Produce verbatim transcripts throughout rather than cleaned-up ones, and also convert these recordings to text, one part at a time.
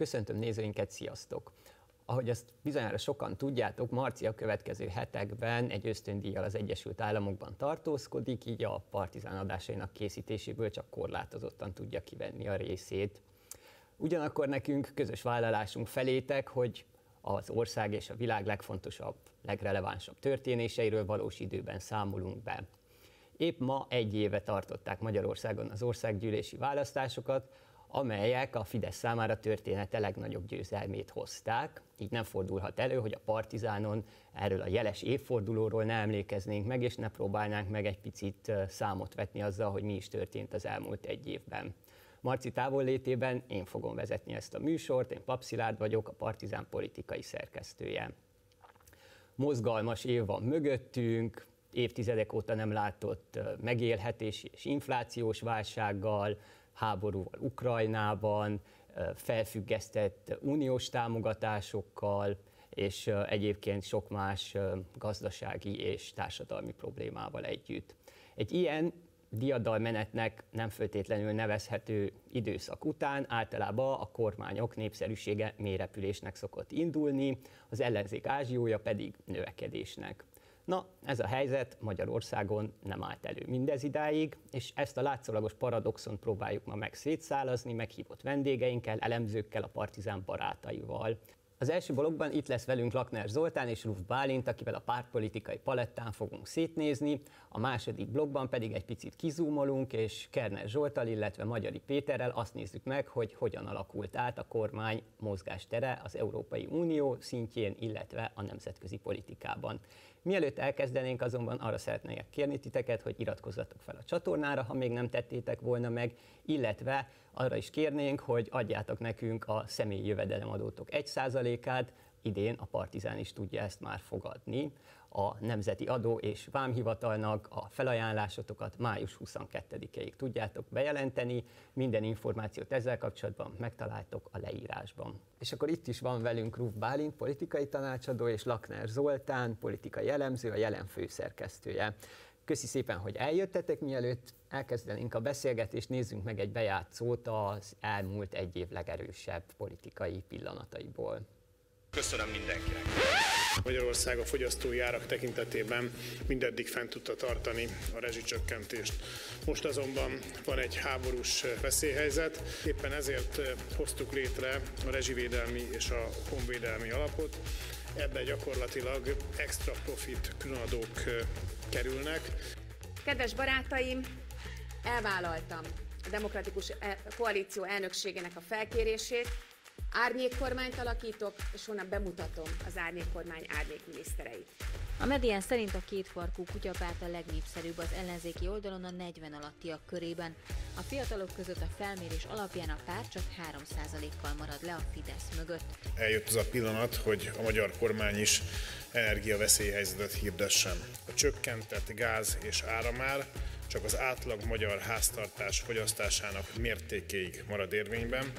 Köszöntöm nézőinket, sziasztok! Ahogy ezt bizonyára sokan tudjátok, Marcia következő hetekben egy ösztöndíjjal az Egyesült Államokban tartózkodik, így a Partizán adásainak készítéséből csak korlátozottan tudja kivenni a részét. Ugyanakkor nekünk közös vállalásunk felétek, hogy az ország és a világ legfontosabb, legrelevánsabb történéseiről valós időben számolunk be. Épp ma egy éve tartották Magyarországon az országgyűlési választásokat, amelyek a Fidesz számára története legnagyobb győzelmét hozták, így nem fordulhat elő, hogy a Partizánon erről a jeles évfordulóról ne emlékeznénk meg, és ne próbálnánk meg egy picit számot vetni azzal, hogy mi is történt az elmúlt egy évben. Marci távollétében én fogom vezetni ezt a műsort, én Pap Szilárd vagyok, a Partizán politikai szerkesztője. Mozgalmas év van mögöttünk, évtizedek óta nem látott megélhetési és inflációs válsággal, háborúval Ukrajnában, felfüggesztett uniós támogatásokkal, és egyébként sok más gazdasági és társadalmi problémával együtt. Egy ilyen diadalmenetnek nem feltétlenül nevezhető időszak után általában a kormányok népszerűsége mélyrepülésnek szokott indulni, az ellenzék ázsiója pedig növekedésnek. Na, ez a helyzet Magyarországon nem állt elő mindez idáig, és ezt a látszólagos paradoxon próbáljuk ma meg szétszálazni, meghívott vendégeinkkel, elemzőkkel, a Partizán barátaival. Az első blogban itt lesz velünk Lakner Zoltán és Ruff Bálint, akivel a pártpolitikai palettán fogunk szétnézni, a második blogban pedig egy picit kizúmolunk, és Kerner Zsolttal, illetve Magyari Péterrel azt nézzük meg, hogy hogyan alakult át a kormány mozgástere az Európai Unió szintjén, illetve a nemzetközi politikában. Mielőtt elkezdenénk, azonban arra szeretnék kérni titeket, hogy iratkozzatok fel a csatornára, ha még nem tettétek volna meg, illetve arra is kérnénk, hogy adjátok nekünk a személyi jövedelemadótok egy százalékát, idén a Partizán is tudja ezt már fogadni. A Nemzeti Adó és Vám Hivatalnak a felajánlásotokat május huszonkettedikéig tudjátok bejelenteni, minden információt ezzel kapcsolatban megtaláltok a leírásban. És akkor itt is van velünk Ruff Bálint, politikai tanácsadó, és Lakner Zoltán, politikai elemző, a Jelen főszerkesztője. Köszi szépen, hogy eljöttetek, mielőtt elkezdenénk a beszélgetést, nézzünk meg egy bejátszót az elmúlt egy év legerősebb politikai pillanataiból. Köszönöm mindenkinek! Magyarország a fogyasztói árak tekintetében mindeddig fent tudta tartani a rezsicsökkentést. Most azonban van egy háborús veszélyhelyzet, éppen ezért hoztuk létre a rezsivédelmi és a honvédelmi alapot. Ebben gyakorlatilag extra profit különadók kerülnek. Kedves barátaim, elvállaltam a Demokratikus Koalíció elnökségének a felkérését, árnyékkormányt alakítok, és onnan bemutatom az árnyékkormány árnyékminisztereit. A Medián szerint a kétfarkú kutyapárt a legnépszerűbb az ellenzéki oldalon a negyven alattiak körében. A fiatalok között a felmérés alapján a párt csak három százalékkal marad le a Fidesz mögött. Eljött az a pillanat, hogy a magyar kormány is energiaveszélyhelyzetet hirdessen. A csökkentett gáz és áramár csak az átlag magyar háztartás fogyasztásának mértékéig marad érvényben.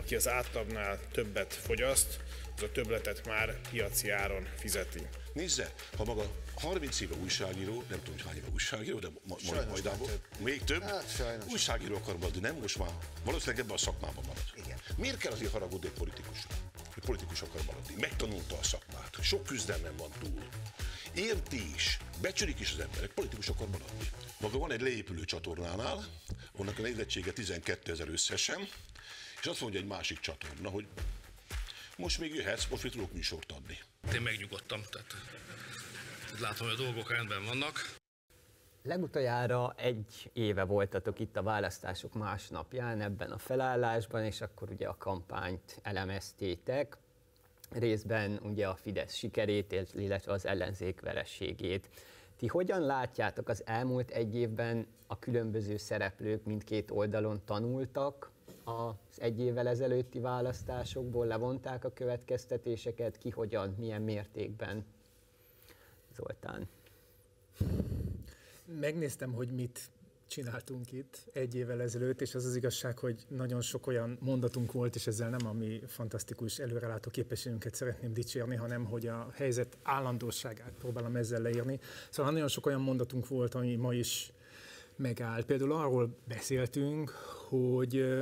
Aki az átlagnál többet fogyaszt, az a többletet már piaci áron fizeti. Nézze, ha maga harminc éve újságíró, nem tudom, hogy hány éve újságíró, de ma, ma, majdából, több. Még több, hát, újságíró akar maradni, nem most már, valószínűleg ebben a szakmában marad. Igen. Miért kell azért haragudni egy politikusra? Egy politikus akar maradni, megtanulta a szakmát, sok küzdelmen van túl. Érti is, becsülik is az emberek, politikus akar maradni. Maga van egy leépülő csatornánál, annak a nézettsége tizenkétezer összesen, és azt mondja egy másik csatorna, hogy most még jöhetsz, most még tudok műsort adni. Én megnyugodtam, tehát látom, hogy a dolgok rendben vannak. Legutoljára egy éve voltatok itt a választások másnapján ebben a felállásban, és akkor ugye a kampányt elemeztétek. Részben ugye a Fidesz sikerét, illetve az ellenzék vereségét. Ti hogyan látjátok, az elmúlt egy évben a különböző szereplők mindkét oldalon tanultak az egy évvel ezelőtti választásokból, levonták a következtetéseket, ki hogyan, milyen mértékben? Zoltán. Megnéztem, hogy mit csináltunk itt egy évvel ezelőtt, és az az igazság, hogy nagyon sok olyan mondatunk volt, és ezzel nem a mi fantasztikus előrelátó képességünket szeretném dicsérni, hanem hogy a helyzet állandóságát próbálom ezzel leírni. Szóval nagyon sok olyan mondatunk volt, ami ma is megáll. Például arról beszéltünk, hogy,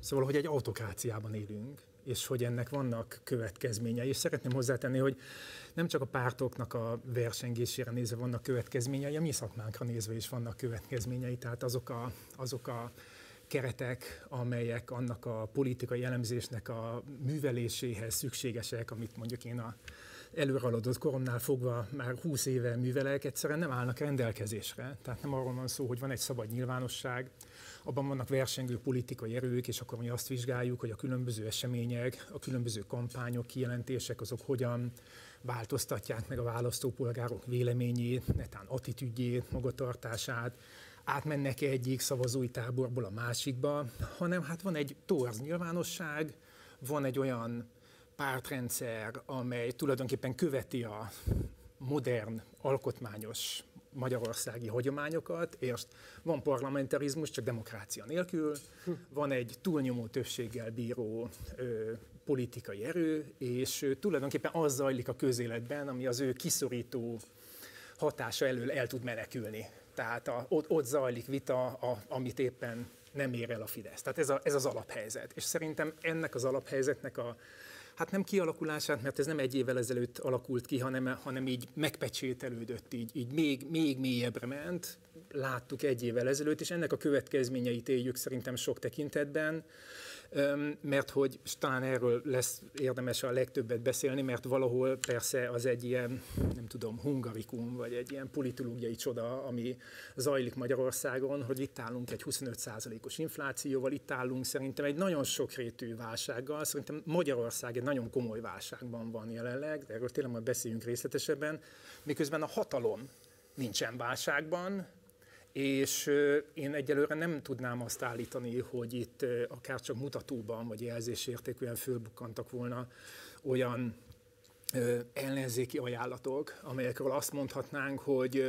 szóval, hogy egy autokráciában élünk, és hogy ennek vannak következményei. És szeretném hozzátenni, hogy nem csak a pártoknak a versengésére nézve vannak következményei, a mi szakmánkra nézve is vannak következményei, tehát azok a, azok a keretek, amelyek annak a politikai elemzésnek a műveléséhez szükségesek, amit mondjuk én a előrehaladott koromnál fogva már húsz éve művelek, egyszerűen nem állnak rendelkezésre. Tehát nem arról van szó, hogy van egy szabad nyilvánosság, abban vannak versengő politikai erők, és akkor mi azt vizsgáljuk, hogy a különböző események, a különböző kampányok, kijelentések, azok hogyan változtatják meg a választópolgárok véleményét, netán attitűdjét, magatartását, átmennek egyik szavazói táborból a másikba, hanem hát van egy torz nyilvánosság, van egy olyan pártrendszer, amely tulajdonképpen követi a modern, alkotmányos magyarországi hagyományokat, és van parlamentarizmus, csak demokrácia nélkül, van egy túlnyomó többséggel bíró ö, politikai erő, és ö, tulajdonképpen az zajlik a közéletben, ami az ő kiszorító hatása elől el tud menekülni. Tehát a, ott, ott zajlik vita, a, amit éppen nem ér el a Fidesz. Tehát ez, a, ez az alaphelyzet. És szerintem ennek az alaphelyzetnek a hát nem kialakulását, mert ez nem egy évvel ezelőtt alakult ki, hanem, hanem így megpecsételődött, így, így még, még mélyebbre ment, láttuk egy évvel ezelőtt, és ennek a következményeit éljük szerintem sok tekintetben, mert hogy talán erről lesz érdemes a legtöbbet beszélni, mert valahol persze az egy ilyen, nem tudom, hungarikum, vagy egy ilyen politológiai csoda, ami zajlik Magyarországon, hogy itt állunk egy huszonöt százalékos inflációval, itt állunk szerintem egy nagyon sokrétű válsággal, szerintem Magyarország egy nagyon komoly válságban van jelenleg, de erről tényleg majd beszéljünk részletesebben, miközben a hatalom nincsen válságban, és én egyelőre nem tudnám azt állítani, hogy itt akár csak mutatóban vagy jelzésértékűen fölbukkantak volna olyan ellenzéki ajánlatok, amelyekről azt mondhatnánk, hogy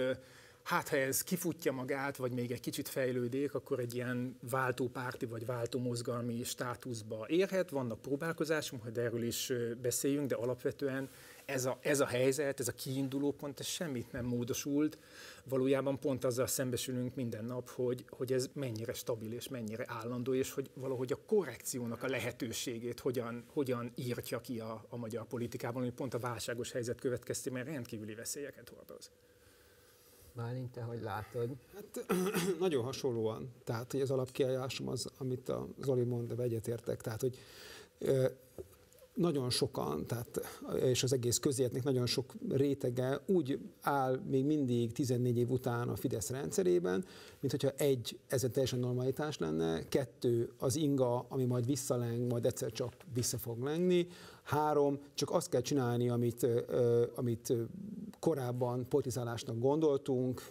hát ha ez kifutja magát, vagy még egy kicsit fejlődik, akkor egy ilyen váltópárti vagy váltómozgalmi státuszba érhet. Vannak próbálkozásunk, hogy erről is beszéljünk, de alapvetően ez a, ez a helyzet, ez a kiinduló pont, ez semmit nem módosult. Valójában pont azzal szembesülünk minden nap, hogy, hogy ez mennyire stabil és mennyire állandó, és hogy valahogy a korrekciónak a lehetőségét hogyan, hogyan írtja ki a, a magyar politikában, hogy pont a válságos helyzet következtében rendkívüli veszélyeket hordoz. Bálint, te hogy látod? Hát, nagyon hasonlóan. Tehát hogy az alapkiállásom az, amit a Zoli mond, de egyetértek. Tehát, hogy nagyon sokan, tehát, és az egész közéletnek nagyon sok rétege úgy áll még mindig tizennégy év után a Fidesz rendszerében, mint hogyha egy, ez egy teljesen normalitás lenne, kettő, az inga, ami majd visszaleng, majd egyszer csak vissza fog lengni, három, csak azt kell csinálni, amit, amit korábban politizálásnak gondoltunk,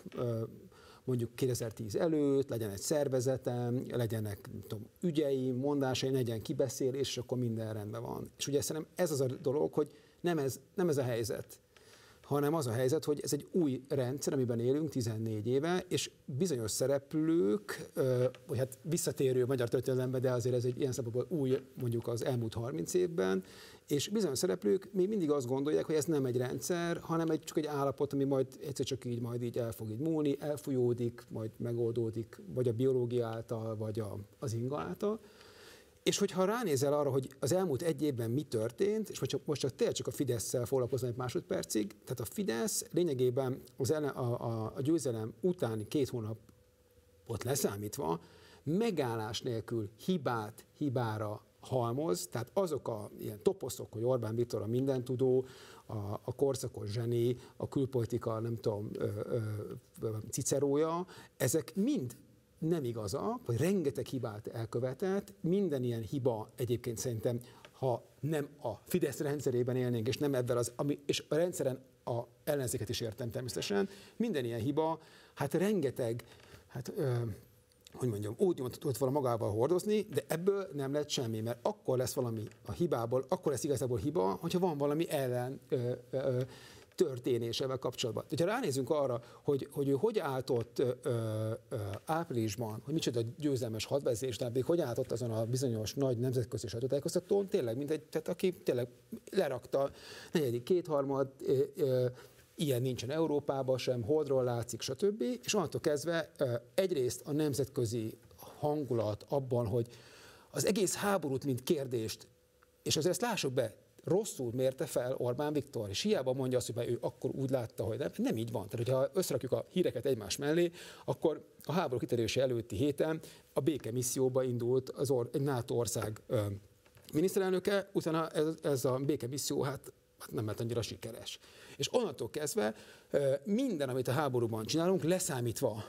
mondjuk kétezer-tíz előtt, legyen egy szervezetem, legyenek tudom, ügyei, mondásai, legyen kibeszélés, és akkor minden rendben van. És ugye szerintem ez az a dolog, hogy nem ez, nem ez a helyzet, hanem az a helyzet, hogy ez egy új rendszer, amiben élünk tizennégy éve, és bizonyos szereplők, vagy hát visszatérő magyar történelembe, de azért ez egy ilyen szempontból új, mondjuk az elmúlt harminc évben, és bizonyos szereplők még mindig azt gondolják, hogy ez nem egy rendszer, hanem egy, csak egy állapot, ami majd egyszer csak így, majd így el fog így múlni, elfújódik, majd megoldódik, vagy a biológia által, vagy a, az inga által. És hogyha ránézel arra, hogy az elmúlt egy évben mi történt, és most csak, most csak tényleg csak a Fidesz-szel foglalkozni egy másodpercig, tehát a Fidesz lényegében az ellen, a, a, a győzelem utáni két hónapot leszámítva megállás nélkül hibát hibára halmoz, tehát azok a ilyen toposzok, hogy Orbán Viktor a mindentudó, a, a korszakos zseni, a külpolitika, nem tudom, ö, ö, cicerója, ezek mind nem igaza, hogy rengeteg hibát elkövetett, minden ilyen hiba egyébként szerintem, ha nem a Fidesz rendszerében élnénk, és nem ebben az, ami, és a rendszeren a ellenzéket is értem természetesen, minden ilyen hiba, hát rengeteg, hát, ö, hogy mondjam, ódiumot ott volna magával hordozni, de ebből nem lett semmi, mert akkor lesz valami a hibából, akkor lesz igazából hiba, hogyha van valami ellen ö, ö, történésevel kapcsolatban. Ha ránézünk arra, hogy, hogy ő hogy állt ott ö, ö, áprilisban, hogy micsoda győzelmes hadvezés, de még hogy állt ott azon a bizonyos nagy nemzetközi sajtótájékoztatón, tényleg mindegy, tehát aki tényleg lerakta negyedik, kétharmad, ö, ö, ilyen nincsen Európában sem, holdról látszik, stb. És onnantól kezdve ö, egyrészt a nemzetközi hangulat abban, hogy az egész háborút, mint kérdést És azért ezt lássuk be, rosszul mérte fel Orbán Viktor, és hiába mondja azt, hogy ő akkor úgy látta, hogy nem, nem így van. Tehát, hogyha összerakjuk a híreket egymás mellé, akkor a háború kitörése előtti héten a békemisszióba indult az or- egy NATO ország ö, miniszterelnöke, utána ez, ez a békemisszió, hát Hát nem lett annyira sikeres. És onnantól kezdve minden, amit a háborúban csinálunk, leszámítva,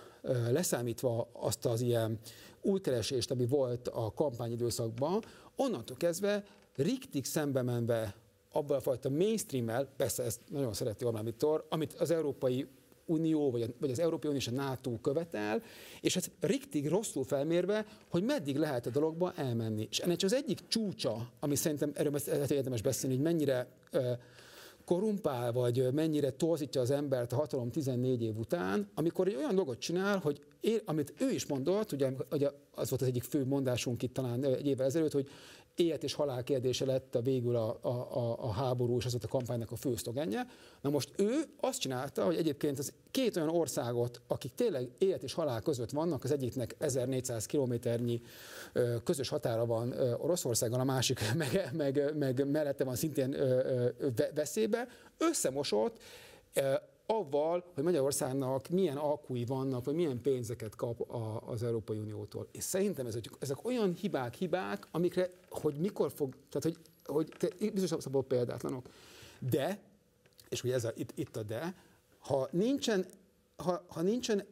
leszámítva azt az ilyen útkeresést, ami volt a kampányidőszakban, onnantól kezdve riktig szembe menve abban a fajta mainstream-mel, persze ezt nagyon szereti Orbán Viktor, amit az Európai Unió, vagy az Európai Unió és a NATO követel, és ezt riktig rosszul felmérve, hogy meddig lehet a dologba elmenni. És ennek az egyik csúcsa, ami szerintem erről érdemes beszélni, hogy mennyire korumpál, vagy mennyire torzítja az embert a hatalom tizennégy év után, amikor egy olyan dolgot csinál, hogy ér, amit ő is mondott, ugye, ugye az volt az egyik fő mondásunk itt talán egy évvel ezelőtt, hogy élet és halál kérdése lett a végül a, a, a, a háború, és az volt a kampánynak a fő szlogenje. Na most ő azt csinálta, hogy egyébként az két olyan országot, akik tényleg élet és halál között vannak, az egyiknek ezernégyszáz kilométernyi közös határa van Oroszországgal, a másik meg, meg, meg mellette van szintén veszélybe, összemosott avval, hogy Magyarországnak milyen alkúi vannak, vagy milyen pénzeket kap a, az Európai Uniótól. És szerintem ezek, ezek olyan hibák, hibák, amikre, hogy mikor fog, tehát hogy, hogy biztosan szabad példátlanok. De, és ugye ez a, itt, itt a de, ha nincsen, ha, ha nincsen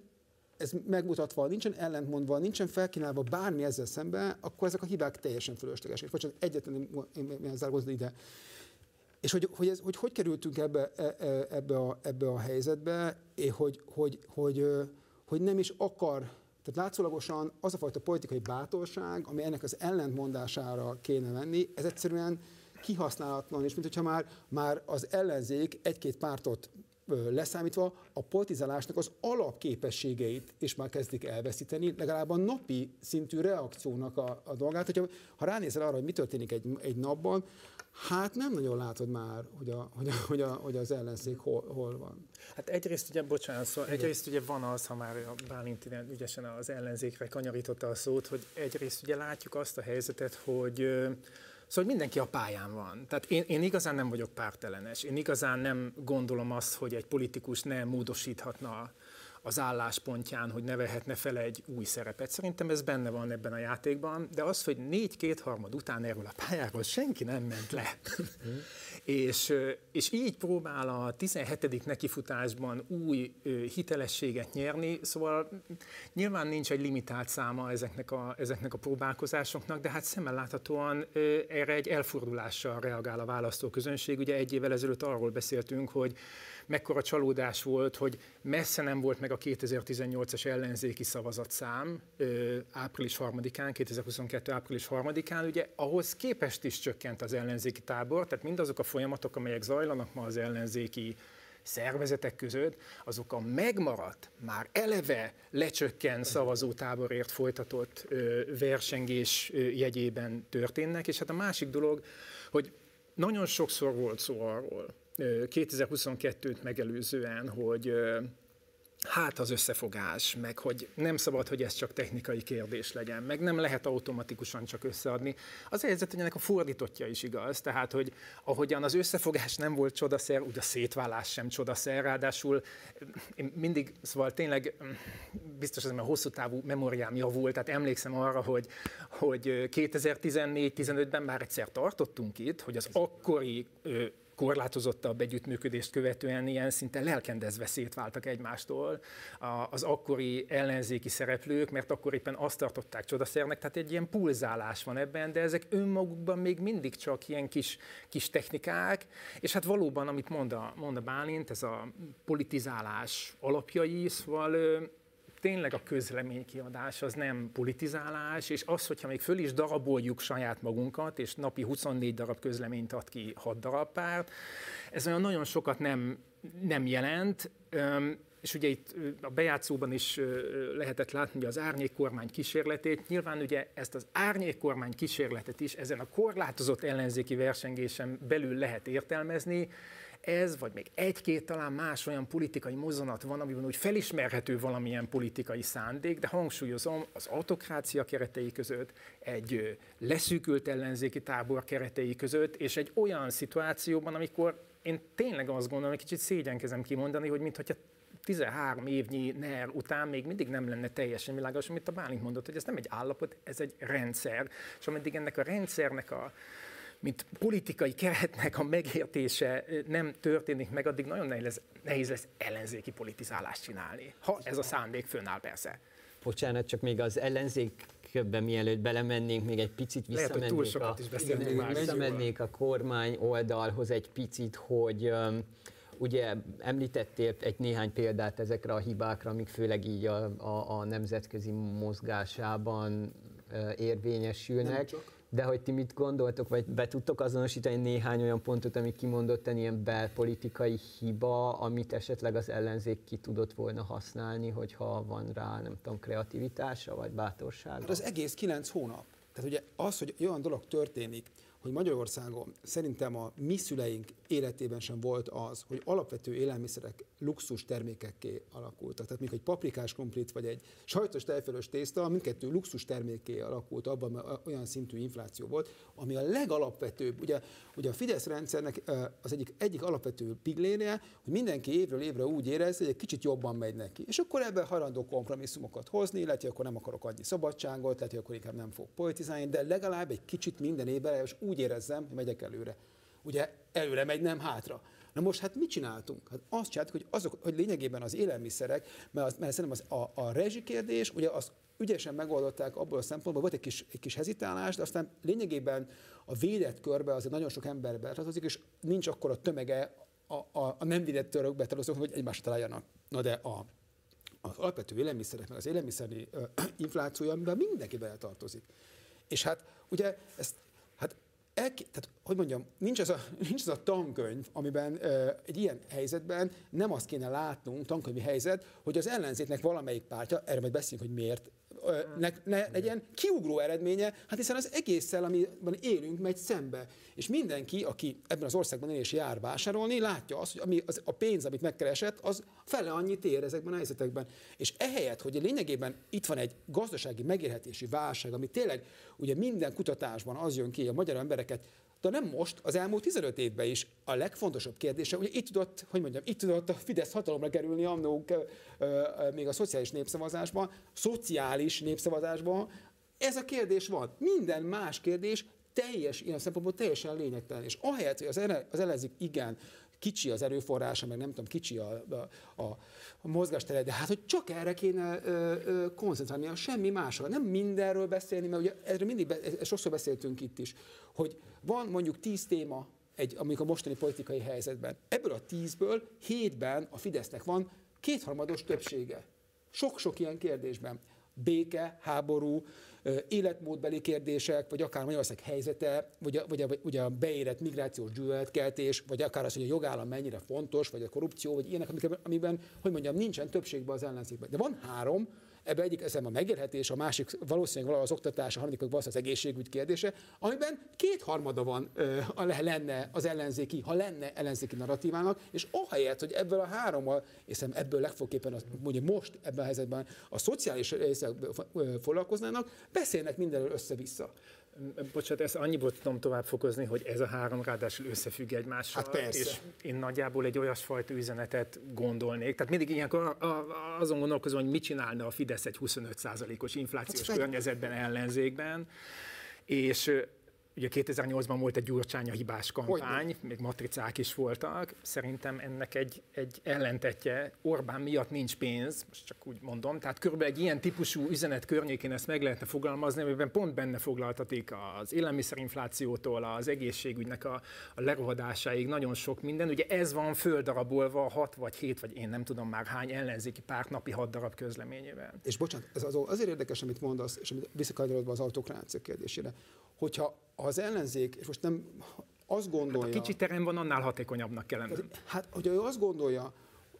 ez megmutatva, nincsen ellentmondva, nincsen felkínálva bármi ezzel szemben, akkor ezek a hibák teljesen fölöslegesek. Vagy csak egyetlenül én zárgozom ide. És hogy hogy, ez, hogy hogy kerültünk ebbe, ebbe, a, ebbe a helyzetbe, és hogy, hogy, hogy, hogy nem is akar, tehát látszólagosan az a fajta politikai bátorság, ami ennek az ellentmondására kéne lenni, ez egyszerűen kihasználatlan, és mint hogyha már, már az ellenzék egy-két pártot leszámítva a politizálásnak az alapképességeit is már kezdik elveszíteni, legalább a napi szintű reakciónak a, a dolgát. Hogyha, ha ránézel arra, hogy mi történik egy, egy napban, hát nem nagyon látod már, hogy, a, hogy, a, hogy, a, hogy az ellenzék hol, hol van. Hát egyrészt ugye, bocsánat, szóval egyrészt ugye van az, ha már Bálint ügyesen az ellenzékre kanyarította a szót, hogy egyrészt ugye látjuk azt a helyzetet, hogy Szóval mindenki a pályán van. Tehát én, én igazán nem vagyok pártellenes. Én igazán nem gondolom azt, hogy egy politikus ne módosíthatna az álláspontján, hogy ne vehetne fele egy új szerepet. Szerintem ez benne van ebben a játékban, de az, hogy négy-kétharmad után erről a pályáról senki nem ment le. Mm. és, és így próbál a tizenhetedik nekifutásban új hitelességet nyerni, szóval nyilván nincs egy limitált száma ezeknek a, ezeknek a próbálkozásoknak, de hát szemmel láthatóan erre egy elfordulással reagál a választóközönség. Ugye egy évvel ezelőtt arról beszéltünk, hogy mekkora csalódás volt, hogy messze nem volt meg a kétezer-tizennyolcas ellenzéki szavazatszám április harmadikán, kétezer-huszonkettő április harmadikán, ugye ahhoz képest is csökkent az ellenzéki tábor, tehát mindazok a folyamatok, amelyek zajlanak ma az ellenzéki szervezetek között, azok a megmaradt, már eleve lecsökkent szavazótáborért folytatott ö, versengés ö, jegyében történnek, és hát a másik dolog, hogy nagyon sokszor volt szó arról, ö, kétezer-huszonkettőt megelőzően, hogy ö, hát az összefogás, meg hogy nem szabad, hogy ez csak technikai kérdés legyen, meg nem lehet automatikusan csak összeadni. Az helyzet, hogy ennek a fordítottja is igaz, tehát, hogy ahogyan az összefogás nem volt csodaszer, úgy a szétválás sem csodaszer, ráadásul én mindig, szóval tényleg biztos az, mert hosszú távú memóriám javult, tehát emlékszem arra, hogy, hogy kétezer-tizennégy-tizenötben már egyszer tartottunk itt, hogy az akkori korlátozottabb együttműködést követően ilyen szinte lelkendezve szétváltak egymástól az akkori ellenzéki szereplők, mert akkor éppen azt tartották csodaszernek, tehát egy ilyen pulzálás van ebben, de ezek önmagukban még mindig csak ilyen kis, kis technikák, és hát valóban, amit mond a, mond a Bálint, ez a politizálás alapjai, szóval tényleg a közleménykiadás az nem politizálás, és az, hogyha még föl is daraboljuk saját magunkat, és napi huszonnégy darab közleményt ad ki hat darab párt, ez olyan nagyon sokat nem, nem jelent, és ugye itt a bejátszóban is lehetett látni az árnyékkormány kísérletét, nyilván ugye ezt az árnyékkormány kísérletet is ezen a korlátozott ellenzéki versengésen belül lehet értelmezni, ez, vagy még egy-két talán más olyan politikai mozzanat van, amiben úgy felismerhető valamilyen politikai szándék, de hangsúlyozom, az autokrácia keretei között, egy leszűkült ellenzéki tábor keretei között, és egy olyan szituációban, amikor én tényleg azt gondolom, egy kicsit szégyenkezem kimondani, hogy mintha tizenhárom évnyi NER után még mindig nem lenne teljesen világos, amit a Bálint mondott, hogy ez nem egy állapot, ez egy rendszer. És ameddig ennek a rendszernek a, mint politikai keretnek a megértése nem történik meg, addig nagyon nehéz lesz, nehéz lesz ellenzéki politizálást csinálni. Ha ez a szándék fönnáll, persze. Bocsánat, csak még az ellenzékben mielőtt belemennénk, még egy picit visszamennék, a, igen, visszamennék a kormány oldalhoz egy picit, hogy... Ugye említettél egy néhány példát ezekre a hibákra, amik főleg így a, a, a nemzetközi mozgásában érvényesülnek, de hogy ti mit gondoltok, vagy be tudtok azonosítani néhány olyan pontot, ami kimondottan ilyen belpolitikai hiba, amit esetleg az ellenzék ki tudott volna használni, hogyha van rá, nem tudom, kreativitása vagy bátorsága? Hát az egész kilenc hónap. Tehát ugye az, hogy olyan dolog történik, hogy Magyarországon szerintem a mi szüleink életében sem volt az, hogy alapvető élelmiszerek luxus termékekké alakultak. Tehát még egy paprikás krumplit vagy egy sajtos tejfölös tészta, mindkettő luxus termékké alakult, abban olyan szintű infláció volt, ami a legalapvetőbb. Ugye, ugye a Fidesz rendszernek az egyik, egyik alapvető pillére, hogy mindenki évről évre úgy érez, hogy egy kicsit jobban megy neki. És akkor ebben hajlandó kompromisszumokat hozni, lehet, hogy akkor nem akarok adni szabadságot, lehet, hogy akkor inkább nem fog politizálni, de legalább egy kicsit minden évben úgy érezzem, hogy megyek előre. Ugye előre megy, nem hátra. Na most hát mit csináltunk? Hát azt csináltuk, hogy, azok, hogy lényegében az élelmiszerek, mert, az, mert szerintem az, a, a rezsikérdés, ugye az ügyesen megoldották abból a szempontból, volt egy kis, egy kis hezitálás, de aztán lényegében a védett körbe azért nagyon sok ember betartozik, és nincs akkora tömege a, a, a nem védett körökbe tartozóknak, hogy egymásra találjanak. Na de a, az alapvető élelmiszereknek az élelmiszeri ö, inflációja, amiben mindenki beletartozik. És hát ugye ezt Hát, el, tehát, hogy mondjam, nincs az a, nincs az a tankönyv, amiben ö, egy ilyen helyzetben nem azt kéne látnunk, tankönyvi helyzet, hogy az ellenzéknek valamelyik pártja, erről majd beszélünk, hogy miért, ö, ne, ne legyen kiugró eredménye, hát hiszen az egésszel, amiben élünk, megy szembe. És mindenki, aki ebben az országban él és jár vásárolni, látja azt, hogy ami, az, a pénz, amit megkeresett, az fele annyit ér ezekben a helyzetekben. És ehelyett, hogy lényegében itt van egy gazdasági megélhetési válság, ami tényleg ugye minden kutatásban az jön ki, a magyar embereket, de nem most, az elmúlt tizenöt évben is a legfontosabb kérdése, ugye itt tudott, hogy mondjam, itt tudott a Fidesz hatalomra kerülni annó még a szociális népszavazásban, szociális népszavazásban, ez a kérdés van. Minden más kérdés teljes, ilyen szempontból teljesen lényegtelen, és ahelyett, hogy az ellenzék igen, kicsi az erőforrása, meg nem tudom, kicsi a, a, a mozgástere, de hát, hogy csak erre kéne ö, ö, koncentrálni, a semmi másra. Nem mindenről beszélni, mert ugye erről mindig, be, sokszor beszéltünk itt is, hogy van mondjuk tíz téma, egy, amik a mostani politikai helyzetben. Ebből a tízből hétben a Fidesznek van kétharmados többsége. Sok-sok ilyen kérdésben. Béke, háború, életmódbeli kérdések, vagy akár Magyarország helyzete, vagy a, vagy a, vagy a beérett migrációs gyűlöletkeltés, vagy akár az, hogy a jogállam mennyire fontos, vagy a korrupció, vagy ilyenek, amikben, amiben, hogy mondjam, nincsen többségben az ellenzékben. De van három, ebben egyik eszem a megélhetés, a másik valószínűleg valahol az oktatás, a harmadik valószínűleg az egészségügy kérdése, amiben kétharmada van, ha lenne az ellenzéki, ha lenne ellenzéki narratívának, és ahelyett, hogy ebből a hárommal, és szerintem ebből legfőképpen mondjuk most ebben a helyzetben a szociális részek foglalkoznának, beszélnek mindenről össze-vissza. Bocsánat, ezt annyiból tudom tovább fokozni, hogy ez a három ráadásul összefügg egymással, hát persze. És én nagyjából egy olyasfajta üzenetet gondolnék. Tehát mindig ilyenkor azon gondolkozom, hogy mit csinálna a Fidesz egy huszonöt százalékos inflációs hát környezetben, ellenzékben, és ugye kétezer-nyolcban volt egy Gyurcsány a hibás kampány, még matricák is voltak. Szerintem ennek egy, egy ellentetje, Orbán miatt nincs pénz, most csak úgy mondom, tehát körülbelül egy ilyen típusú üzenet környékén ezt meg lehetne fogalmazni, amiben pont benne foglaltatik az élelmiszerinflációtól, az egészségügynek a, a lerohadásáig, nagyon sok minden. Ugye ez van földarabolva hat vagy hét, vagy én nem tudom már hány ellenzéki párt napi hat darab közleményében. És bocsánat, ez az, azért érdekes, amit mondasz, és amit visszakanyarodva az autokrácia kérdésére, hogyha az ellenzék, és most nem azt gondolja... Hát a kicsi terem van, annál hatékonyabbnak kellene. Hát, hogyha ő azt gondolja,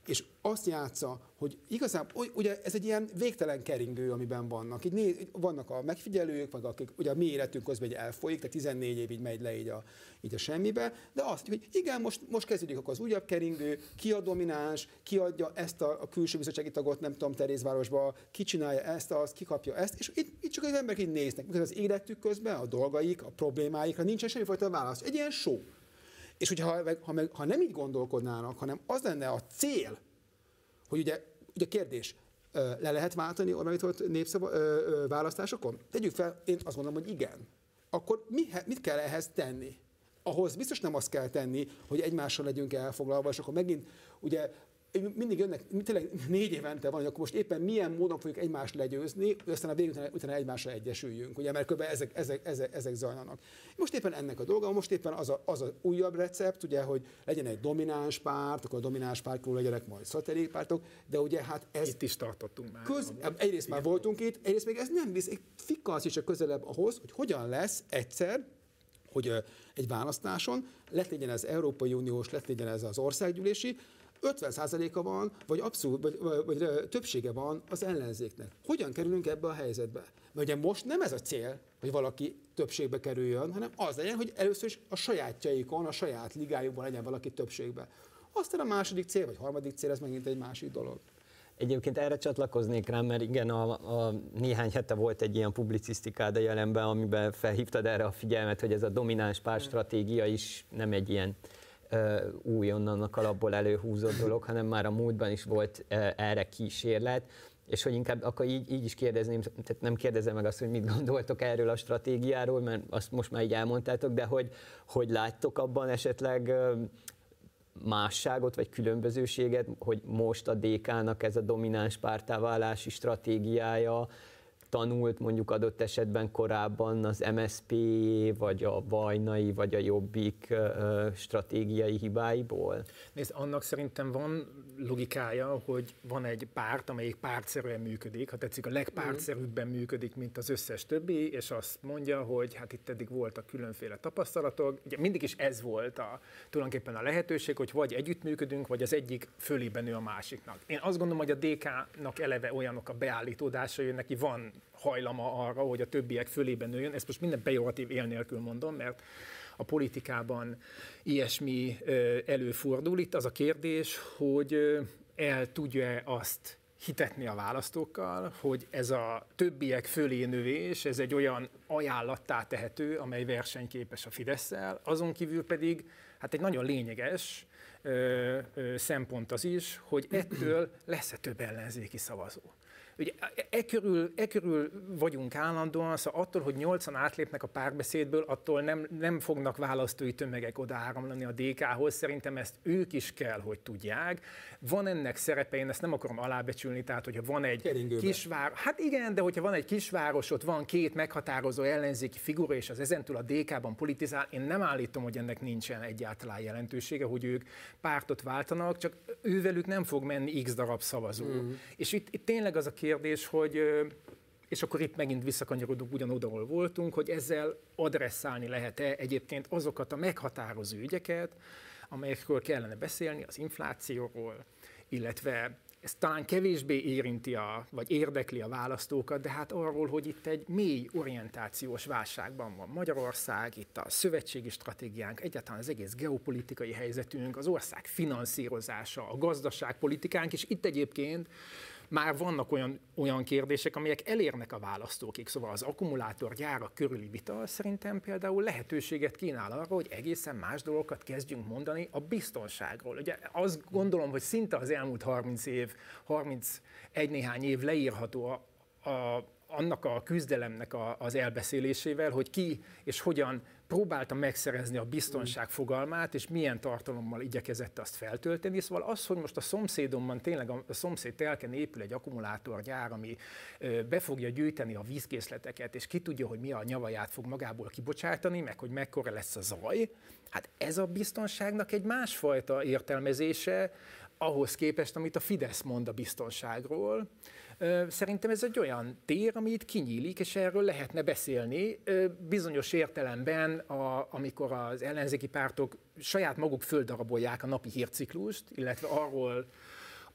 és azt játsza, hogy igazából, ugye ez egy ilyen végtelen keringő, amiben vannak. Így néz, vannak a megfigyelők, meg akik, ugye a mi életünk közben így elfolyik, tehát tizennégy év így megy le így a, így a semmibe, de azt, hogy igen, most, most kezdődik akkor az újabb keringő, ki a domináns, ki adja ezt a, a külső bizottsági tagot, nem tudom, Terézvárosba, ki csinálja ezt, azt, ki kapja ezt, és itt, itt csak az emberek így néznek, miközben az életük közben a dolgaik, a problémáikra nincsen semmifajta válasz. Egy ilyen show. És hogyha ha, meg, ha nem így gondolkodnának, hanem az lenne a cél, hogy ugye, ugye kérdés, le lehet váltani Orbán Viktort népszava választásokon? Tegyük fel, én azt gondolom, hogy igen. Akkor mi, mit kell ehhez tenni? Ahhoz biztos nem azt kell tenni, hogy egymással legyünk elfoglalva, és akkor megint ugye mindig jönnek, tényleg négy évente van, hogy akkor most éppen milyen módon fogjuk egymást legyőzni, hogy aztán a végén utána, utána egymásra egyesüljünk, ugye, mert kb. ezek, ezek, ezek, ezek zajlanak. Most éppen ennek a dolga, most éppen az a, az a újabb recept, ugye, hogy legyen egy domináns párt, akkor a domináns pártról legyenek majd szatellitpártok, de ugye hát ez... Itt is tartottunk már. Köz, egyrészt már voltunk itt, egyrészt még ez nem visz, egy fikkansz is a közelebb ahhoz, hogy hogyan lesz egyszer, hogy egy választáson lett legyen ez Európai Uniós, lett legyen ez az országgyűlési, ötven százaléka van, vagy abszolút, vagy, vagy többsége van az ellenzéknek. Hogyan kerülünk ebbe a helyzetbe? Mert ugye most nem ez a cél, hogy valaki többségbe kerüljön, hanem az legyen, hogy először is a sajátjaikon, a saját ligájukban legyen valaki többségbe. Aztán a második cél, vagy harmadik cél, ez megint egy másik dolog. Egyébként erre csatlakoznék rá, mert igen, a, a néhány hete volt egy ilyen publicisztikád a Jelenben, amiben felhívtad erre a figyelmet, hogy ez a domináns pártstratégia is nem egy ilyen újonnan a kalapból előhúzott dolog, hanem már a múltban is volt erre kísérlet, és hogy inkább akkor így, így is kérdezném, tehát nem kérdezem meg azt, hogy mit gondoltok erről a stratégiáról, mert azt most már így elmondtátok, de hogy, hogy láttok abban esetleg másságot, vagy különbözőséget, hogy most a dé ká-nak ez a domináns pártáválási stratégiája tanult mondjuk adott esetben korábban az em es zé pé, vagy a Vajnai, vagy a Jobbik stratégiai hibáiból? Nézd, annak szerintem van logikája, hogy van egy párt, amelyik pártszerűen működik, ha tetszik, a legpártszerűbben működik, mint az összes többi, és azt mondja, hogy hát itt eddig voltak különféle tapasztalatok, ugye mindig is ez volt a, tulajdonképpen a lehetőség, hogy vagy együttműködünk, vagy az egyik fölében ő a másiknak. Én azt gondolom, hogy a dé ká-nak eleve olyanok a beállítódása, hogy neki van hajlama arra, hogy a többiek fölében nőjön. Ezt most minden pejoratív él nélkül mondom, mert a politikában ilyesmi előfordul. Itt az a kérdés, hogy el tudja-e azt hitetni a választókkal, hogy ez a többiek fölé növés, ez egy olyan ajánlattá tehető, amely versenyképes a Fidesszel, azon kívül pedig hát egy nagyon lényeges ö, ö, szempont az is, hogy ettől lesz-e több ellenzéki szavazó. Ugye e körül, e körül vagyunk állandóan, szóval attól, hogy nyolcan átlépnek a párbeszédből, attól nem, nem fognak választói tömegek odaáramlani a dé ká-hoz, szerintem ezt ők is kell, hogy tudják. Van ennek szerepe, én ezt nem akarom alábecsülni, tehát hogyha van egy kisváros, hát igen, de hogyha van egy kisváros, ott van két meghatározó ellenzéki figura, és az ezentúl a dé ká-ban politizál, én nem állítom, hogy ennek nincsen egyáltalán jelentősége, hogy ők pártot váltanak, csak ővelük nem fog menni x darab szavazó. Mm. És itt, itt tényleg az a kérdés, hogy, és akkor itt megint visszakanyarodunk ugyanoda, ahol voltunk, hogy ezzel adresszálni lehet-e egyébként azokat a meghatározó ügyeket, amelyekről kellene beszélni, az inflációról, illetve ez talán kevésbé érinti, a, vagy érdekli a választókat, de hát arról, hogy itt egy mély orientációs válságban van Magyarország, itt a szövetségi stratégiánk, egyáltalán az egész geopolitikai helyzetünk, az ország finanszírozása, a gazdaságpolitikánk, és itt egyébként már vannak olyan, olyan kérdések, amelyek elérnek a választókig, szóval az akkumulátorgyárak körüli vita szerintem például lehetőséget kínál arra, hogy egészen más dolgokat kezdjünk mondani a biztonságról. Ugye azt gondolom, hogy szinte az elmúlt harminc év, harmincegy néhány év leírható a, a, annak a küzdelemnek a, az elbeszélésével, hogy ki és hogyan próbálta megszerezni a biztonság fogalmát, és milyen tartalommal igyekezett azt feltölteni. Szóval az, hogy most a szomszédomban tényleg a szomszéd telken épül egy akkumulátorgyár, ami be fogja gyűjteni a vízkészleteket, és ki tudja, hogy mi a nyavaját fog magából kibocsátani, meg hogy mekkora lesz a zaj. Hát ez a biztonságnak egy másfajta értelmezése ahhoz képest, amit a Fidesz mond a biztonságról. Szerintem ez egy olyan tér, ami itt kinyílik, és erről lehetne beszélni bizonyos értelemben, A, amikor az ellenzéki pártok saját maguk földarabolják a napi hírciklust, illetve arról,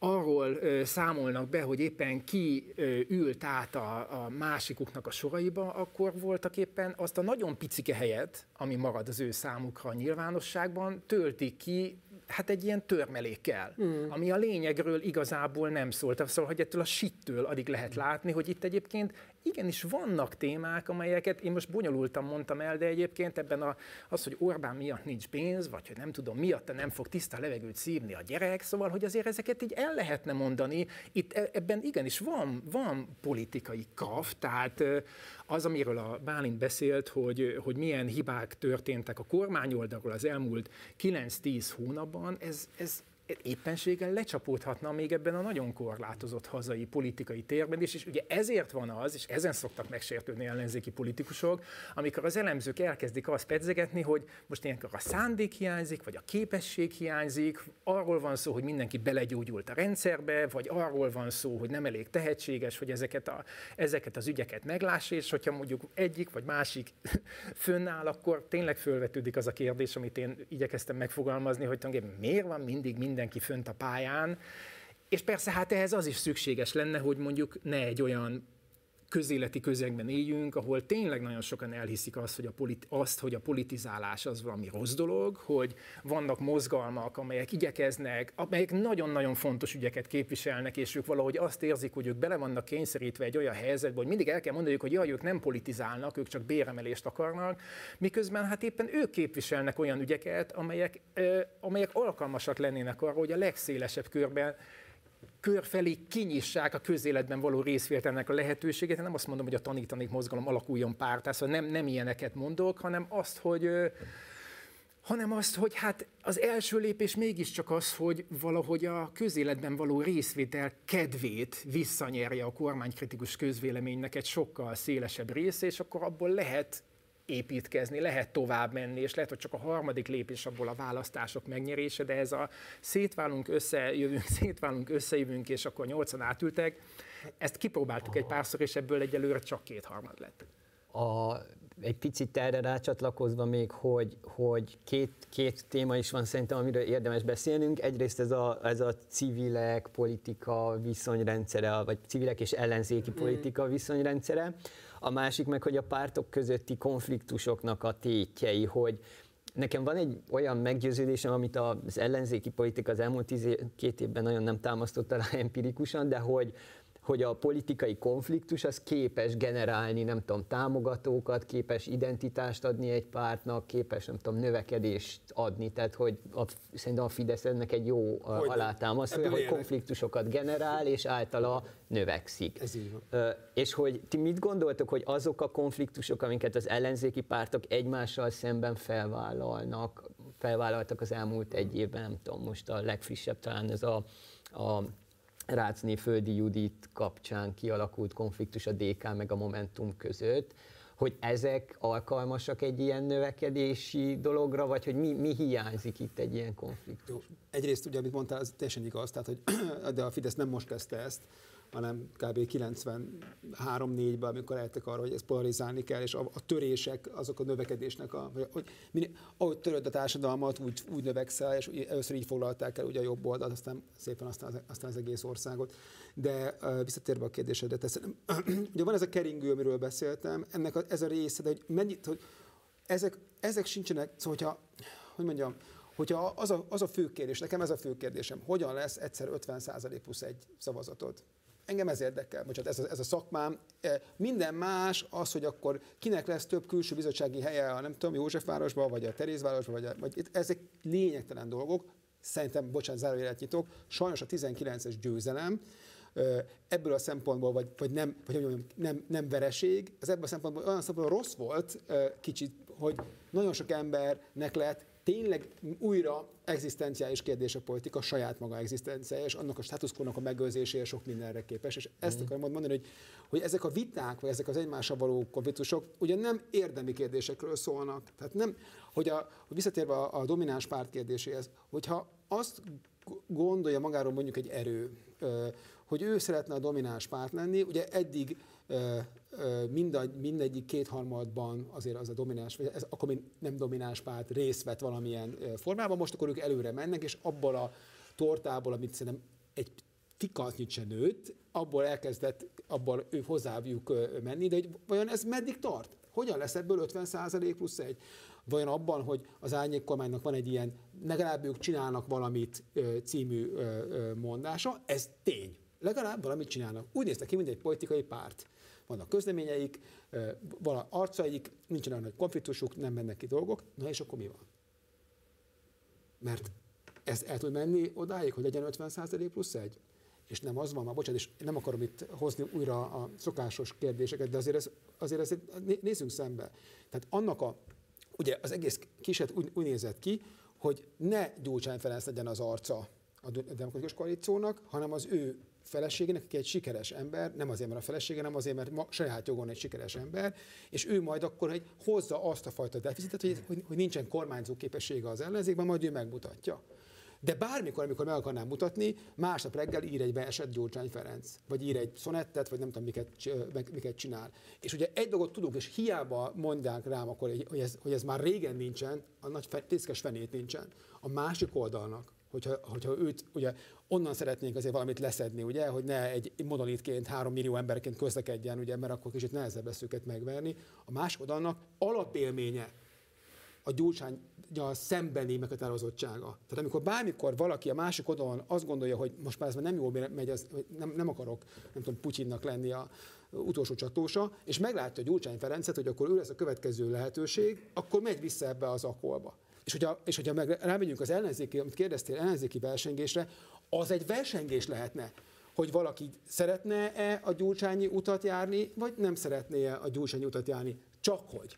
arról számolnak be, hogy éppen ki ült át a, a másikuknak a soraiba, akkor voltak éppen azt a nagyon picike helyet, ami marad az ő számukra a nyilvánosságban, töltik ki, hát egy ilyen törmelékkel, mm. ami a lényegről igazából nem szólt. Szóval, hogy ettől a sittől addig lehet látni, hogy itt egyébként igenis vannak témák, amelyeket én most bonyolultan mondtam el, de egyébként ebben a, az, hogy Orbán miatt nincs pénz, vagy hogy nem tudom, miatta nem fog tiszta levegőt szívni a gyerek, szóval, hogy azért ezeket így el lehetne mondani. Itt ebben igenis van, van politikai kraft, tehát az, amiről a Bálint beszélt, hogy, hogy milyen hibák történtek a kormány oldalról az elmúlt kilenc-tíz hónapban, ez, ez éppenséggel lecsapódhatna még ebben a nagyon korlátozott hazai politikai térben is, és ugye ezért van az, és ezen szoktak megsértődni ellenzéki politikusok, amikor az elemzők elkezdik azt pedzegetni, hogy most ilyenkor a szándék hiányzik, vagy a képesség hiányzik, arról van szó, hogy mindenki belegyógyult a rendszerbe, vagy arról van szó, hogy nem elég tehetséges, hogy ezeket, a, ezeket az ügyeket meglássa, és hogyha mondjuk egyik vagy másik fönnáll, akkor tényleg fölvetődik az a kérdés, amit én igyekeztem megfogalmazni, hogy miért van mindig minden mindenki fönt a pályán, és persze hát ehhez az is szükséges lenne, hogy mondjuk ne egy olyan közéleti közegben éljünk, ahol tényleg nagyon sokan elhiszik azt, hogy a, politi- azt, hogy a politizálás az valami rossz dolog, hogy vannak mozgalmak, amelyek igyekeznek, amelyek nagyon-nagyon fontos ügyeket képviselnek, és ők valahogy azt érzik, hogy ők bele vannak kényszerítve egy olyan helyzetbe, hogy mindig el kell mondaniuk, hogy jaj, ők nem politizálnak, ők csak béremelést akarnak, miközben hát éppen ők képviselnek olyan ügyeket, amelyek, eh, amelyek alkalmasak lennének arra, hogy a legszélesebb körben körfelé kinyissák a közéletben való részvételnek a lehetőségét. Nem azt mondom, hogy a tanítanék mozgalom alakuljon pártá, szóval nem, nem ilyeneket mondok, hanem azt, hogy, hanem azt, hogy hát az első lépés mégiscsak az, hogy valahogy a közéletben való részvétel kedvét visszanyerje a kormánykritikus közvéleménynek egy sokkal szélesebb része, és akkor abból lehet építkezni, lehet tovább menni, és lehet, hogy csak a harmadik lépés abból a választások megnyerése, de ez a szétválunk, összejövünk, szétválunk, összejövünk, és akkor nyolcan átültek. Ezt kipróbáltuk egy párszor, és ebből egyelőre csak kétharmad lett. A, egy picit erre rácsatlakozva még, hogy, hogy két, két téma is van szerintem, amiről érdemes beszélnünk. Egyrészt ez a, ez a civilek, politika viszonyrendszere, vagy civilek és ellenzéki politika viszonyrendszere. A másik meg, hogy a pártok közötti konfliktusoknak a tétjei, hogy nekem van egy olyan meggyőződésem, amit az ellenzéki politika az elmúlt tizenkét évben nagyon nem támasztotta rá empirikusan, de hogy hogy a politikai konfliktus az képes generálni, nem tudom, támogatókat, képes identitást adni egy pártnak, képes, nem tudom, növekedést adni, tehát hogy a, szerintem a Fidesz ennek egy jó hogy alátámasztója, hogy konfliktusokat generál, és általa növekszik. Ez így van. És hogy ti mit gondoltok, hogy azok a konfliktusok, amiket az ellenzéki pártok egymással szemben felvállalnak, felvállaltak az elmúlt egy évben, nem tudom, most a legfrissebb talán ez a, a Ráczné Földi Judit kapcsán kialakult konfliktus a dé ká meg a Momentum között, hogy ezek alkalmasak egy ilyen növekedési dologra, vagy hogy mi, mi hiányzik itt egy ilyen konfliktus? Jó. Egyrészt ugye, amit mondtál, az teljesen igaz, tehát, hogy de a Fidesz nem most kezdte ezt, hanem kb. kilencvenhárom-négyben, amikor lehetek arra, hogy ezt polarizálni kell, és a, a törések azok a növekedésnek, a, hogy minél, ahogy töröd a társadalmat, úgy, úgy növekszel, és először így foglalták el ugye a jobb oldalt, aztán szépen aztán, aztán az egész országot. De uh, visszatérve a kérdésedre, teszem. Ugye van ez a keringő, amiről beszéltem, ennek a, ez a része, de hogy mennyit, hogy ezek, ezek sincsenek, szóval hogyha, hogy mondjam, hogyha az a, az a fő kérdés, nekem ez a fő kérdésem, hogyan lesz egyszer ötven százalék plusz egy szavazatod? Engem ez érdekel, bocsánat, ez a, ez a szakmám. Minden más az, hogy akkor kinek lesz több külső bizottsági helye a, nem tudom, Józsefvárosban, vagy a Terézvárosban, vagy, a, vagy itt, ezek lényegtelen dolgok, szerintem, bocsánat, zárójelet nyitok, sajnos a tizenkilences győzelem, ebből a szempontból, vagy, vagy, nem, vagy mondjam, nem, nem vereség, az ebből a szempontból olyan szempontból rossz volt kicsit, hogy nagyon sok embernek lett tényleg újra egzisztenciális kérdés a politika, saját maga egzisztenciája, és annak a státuszkónak a megőrzésére sok mindenre képes. És ezt mm. akarom mondani, hogy, hogy ezek a viták, vagy ezek az egymással való konfliktusok ugye nem érdemi kérdésekről szólnak. Tehát nem, hogy, a, hogy visszatérve a, a domináns párt kérdéséhez, hogyha azt gondolja magáról mondjuk egy erő, hogy ő szeretne a domináns párt lenni, ugye eddig mindegy, mindegyik kétharmadban azért az a domináns, vagy ez akkor nem domináns párt részt vett valamilyen formában, most akkor ők előre mennek, és abból a tortából, amit szerintem egy tikantnyit se nőtt, abból elkezdett, abból ő hozzájuk menni, de hogy vajon ez meddig tart? Hogyan lesz ebből ötven százalék plusz egy? Vajon abban, hogy az árnyék kormánynak van egy ilyen, legalább ők csinálnak valamit című mondása, ez tény. Legalább valamit csinálnak. Úgy néztek ki, mint egy politikai párt. Vannak közleményeik, van arcaik, nincsen olyan nagy konfliktusuk, nem mennek ki dolgok. Na és akkor mi van? Mert ez el tud menni odáig, hogy legyen ötven százalék plusz egy? És nem az van, már bocsánat, és nem akarom itt hozni újra a szokásos kérdéseket, de azért, ez, azért ezt nézzünk szembe. Tehát annak a, ugye az egész kísérlet úgy, úgy nézett ki, hogy ne Gyurcsány Ferenc legyen az arca a Demokratikus Koalíciónak, hanem az ő feleségének, aki egy sikeres ember, nem azért, mert a felesége, nem azért, mert ma saját jogon egy sikeres ember, és ő majd akkor egy, hozza azt a fajta deficitet, hogy, hogy nincsen kormányzó képessége az ellenzékben, majd ő megmutatja. De bármikor, amikor meg akarnám mutatni, másnap reggel ír egy verset Gyurcsány Ferenc, vagy ír egy szonettet, vagy nem tudom, miket, miket csinál. És ugye egy dolgot tudunk, és hiába mondják rám akkor, hogy ez, hogy ez már régen nincsen, a nagy tészkes fenét nincsen. A másik oldalnak, hogyha, hogyha őt, ugye onnan szeretnénk azért valamit leszedni, ugye, hogy ne egy monolitként, három millió emberként közlekedjen, ugye, mert akkor kicsit nehezebb lesz őket megverni. A másik oldalnak alapélménye a Gyurcsánnyal szembeni meghatározottsága. Tehát amikor bármikor valaki a másik oldalon azt gondolja, hogy most már ez már nem jól megy, az, nem, nem akarok, nem tudom, Putyinnak lenni a utolsó csatósa, és meglátja a Gyurcsány Ferencet, hogy akkor ő lesz a következő lehetőség, akkor megy vissza ebbe az akolba. És hogyha, és hogyha meg rámegyünk az ellenzéki, amit kérdeztél, ellenzéki versengésre, az egy versengés lehetne, hogy valaki szeretne-e a gyurcsányi utat járni, vagy nem szeretné-e a gyurcsányi utat járni. Csakhogy.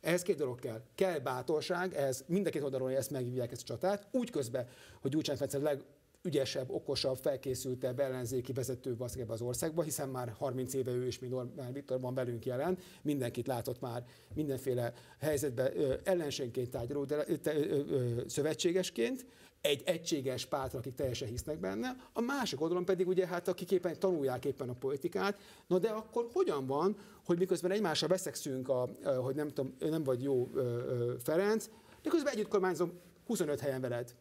Ehhez két dolog kell. Kell bátorság, ehhez mindenkit oldalról, ezt megvívják ezt a csatát, úgy közben, hogy Gyurcsány Ferenc a legügyesebb, okosabb, felkészültebb ellenzéki vezető ebbe az országban, hiszen már harminc éve ő is, mint Orbán Viktor van velünk jelen, mindenkit látott már mindenféle helyzetben ellenségként tárgyaló, de szövetségesként, egy egységes pártra, akik teljesen hisznek benne, a másik oldalon pedig ugye hát akik éppen tanulják éppen a politikát, na de akkor hogyan van, hogy miközben egymással veszekszünk, a, hogy nem tudom, nem vagy jó Ferenc, miközben együtt kormányzom huszonöt helyen veled.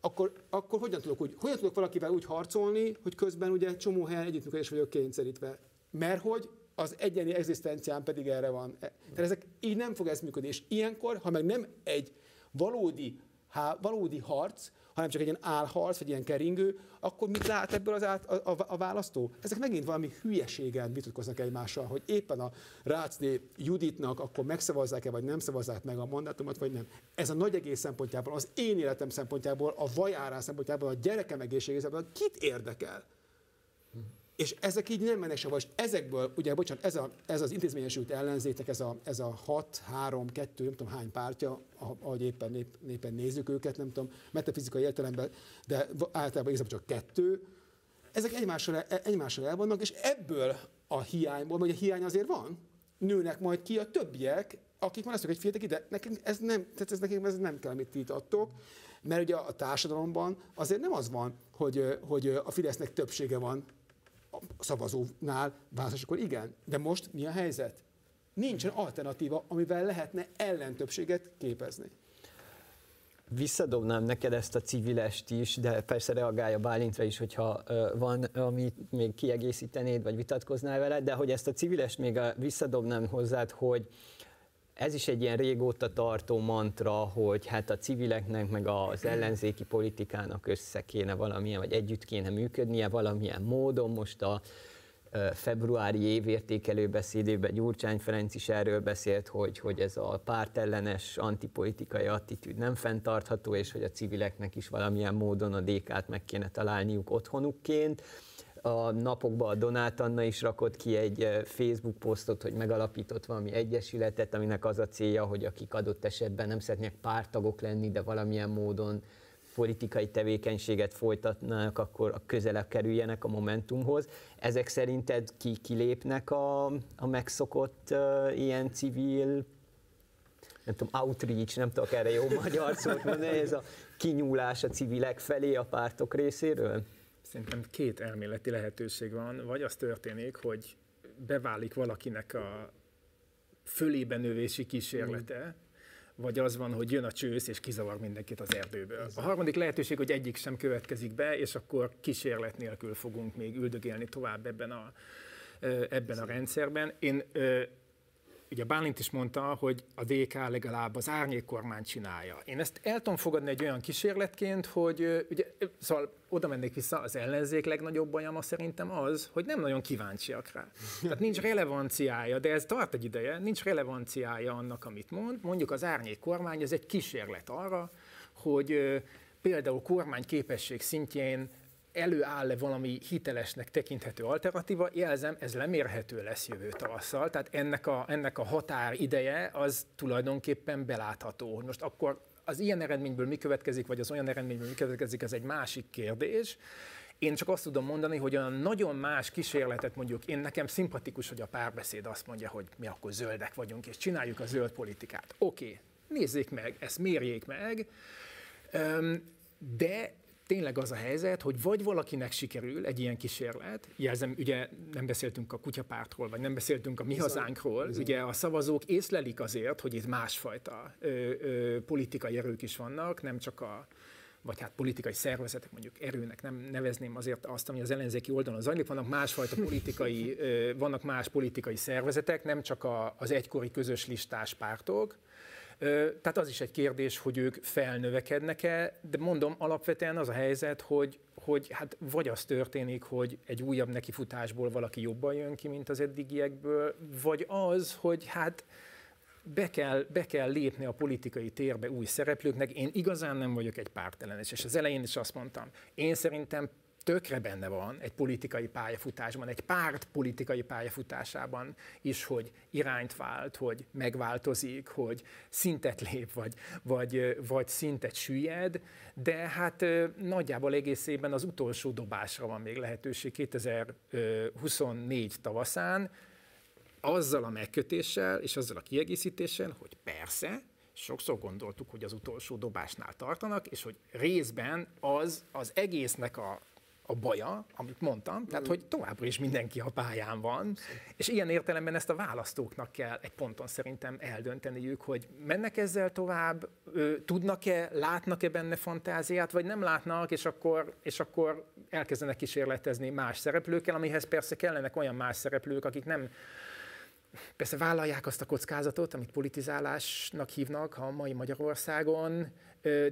Akkor, akkor hogyan, tudok úgy, hogyan tudok valakivel úgy harcolni, hogy közben ugye csomó helyen együttműködés vagyok kényszerítve? Mert hogy az egyéni egzisztencián pedig erre van. Tehát ezek így nem fog ez működni, és ilyenkor, ha meg nem egy valódi Ha valódi harc, hanem csak egy ilyen álharc, vagy ilyen keringő, akkor mit lát ebből az át, a, a, a választó? Ezek megint valami hülyeségen vitatkoznak egymással, hogy éppen a Ráczné Juditnak akkor megszavazzák-e, vagy nem szavazzák meg a mandátumot, vagy nem. Ez a nagy egész szempontjából, az én életem szempontjából, a vajárás szempontjából, a gyerekem egészségében kit érdekel? Hm. És ezek így nem mennek sehova, és ezekből, ugye, bocsánat, ez, a, ez az intézményesült ellenzéknek, ez a, ez a hat, három, kettő, nem tudom hány pártja, ahogy éppen, épp, éppen nézzük őket, nem tudom, metafizikai értelemben, de általában igazából csak kettő, ezek egymással, egymással el vannak, és ebből a hiányból, vagy a hiány azért van, nőnek majd ki a többiek, akik már lesznek, hogy figyeltek ide, nekünk ez nem, tehát ez nekünk ez nem kell, amit ti itt adtok, mert ugye a társadalomban azért nem az van, hogy, hogy a Fidesznek többsége van, a szavazónál választásokon igen, de most mi a helyzet? Nincsen alternatíva, amivel lehetne ellentöbbséget képezni. Visszadobnám neked ezt a civilest is, de persze reagálja Bálintra is, hogyha van, amit még kiegészítenéd, vagy vitatkoznál vele, de hogy ezt a civilest még visszadobnám hozzád, hogy ez is egy ilyen régóta tartó mantra, hogy hát a civileknek, meg az ellenzéki politikának össze kéne valamilyen, vagy együtt kéne működnie valamilyen módon. Most a februári évértékelő beszédében Gyurcsány Ferenc is erről beszélt, hogy, hogy ez a pártellenes antipolitikai attitűd nem fenntartható, és hogy a civileknek is valamilyen módon a dé ká-t meg kéne találniuk otthonukként. A napokban a Donát Anna is rakott ki egy Facebook posztot, hogy megalapított valami egyesületet, aminek az a célja, hogy akik adott esetben nem szeretnék párttagok lenni, de valamilyen módon politikai tevékenységet folytatnának, akkor közelebb kerüljenek a Momentumhoz. Ezek szerinted ki kilépnek a, a megszokott uh, ilyen civil, nem tudom, outreach, nem tudok erre jó magyar szót mondani, ez a kinyúlás a civilek felé a pártok részéről? Szerintem két elméleti lehetőség van, vagy az történik, hogy beválik valakinek a fölébenövési kísérlete, vagy az van, hogy jön a csősz és kizavar mindenkit az erdőből. A harmadik lehetőség, hogy egyik sem következik be, és akkor kísérlet nélkül fogunk még üldögélni tovább ebben a, ebben a rendszerben. Én, ugye Bálint is mondta, hogy a dé ká legalább az árnyékkormányt csinálja. Én ezt el tudom fogadni egy olyan kísérletként, hogy ugye, szóval oda mennék vissza, az ellenzék legnagyobb bajama szerintem az, hogy nem nagyon kíváncsiak rá. Tehát nincs relevanciája, de ez tart egy ideje, nincs relevanciája annak, amit mond. Mondjuk az árnyékkormány az egy kísérlet arra, hogy például kormányképesség szintjén előáll-e valami hitelesnek tekinthető alternatíva, jelzem, ez lemérhető lesz jövő tavasszal, tehát ennek a, ennek a határideje az tulajdonképpen belátható. Most akkor az ilyen eredményből mi következik, vagy az olyan eredményből mi következik, ez egy másik kérdés. Én csak azt tudom mondani, hogy olyan nagyon más kísérletet mondjuk, én nekem szimpatikus, hogy a Párbeszéd azt mondja, hogy mi akkor zöldek vagyunk, és csináljuk a zöld politikát. Oké, okay, nézzék meg, ezt mérjék meg, de tényleg az a helyzet, hogy vagy valakinek sikerül egy ilyen kísérlet, jelzem, ugye nem beszéltünk a kutyapártról, vagy nem beszéltünk a Mi Hazánkról, bizony. Ugye a szavazók észlelik azért, hogy itt másfajta ö, ö, politikai erők is vannak, nem csak a, vagy hát politikai szervezetek, mondjuk erőnek nem nevezném azért azt, ami az ellenzéki oldalon zajlik, vannak másfajta politikai, ö, vannak más politikai szervezetek, nem csak a, az egykori közös listás pártok. Tehát az is egy kérdés, hogy ők felnövekednek-e, de mondom, alapvetően az a helyzet, hogy, hogy hát vagy az történik, hogy egy újabb nekifutásból valaki jobban jön ki, mint az eddigiekből, vagy az, hogy hát be kell, be kell lépni a politikai térbe új szereplőknek. Én igazán nem vagyok egy pártellenes, és az elején is azt mondtam, én szerintem tökre benne van egy politikai pályafutásban, egy párt politikai pályafutásában is, hogy irányt vált, hogy megváltozik, hogy szintet lép, vagy, vagy, vagy szintet süllyed, de hát nagyjából egészében az utolsó dobásra van még lehetőség kétezer-huszonnégy tavaszán, azzal a megkötéssel és azzal a kiegészítéssel, hogy persze, sokszor gondoltuk, hogy az utolsó dobásnál tartanak, és hogy részben az az egésznek a a baja, amit mondtam, tehát, hogy továbbra is mindenki a pályán van, és ilyen értelemben ezt a választóknak kell egy ponton szerintem eldönteniük, hogy mennek ezzel tovább, tudnak-e, látnak-e benne fantáziát, vagy nem látnak, és akkor, és akkor elkezdenek kísérletezni más szereplőkkel, amihez persze kellenek olyan más szereplők, akik nem persze vállalják azt a kockázatot, amit politizálásnak hívnak a mai Magyarországon,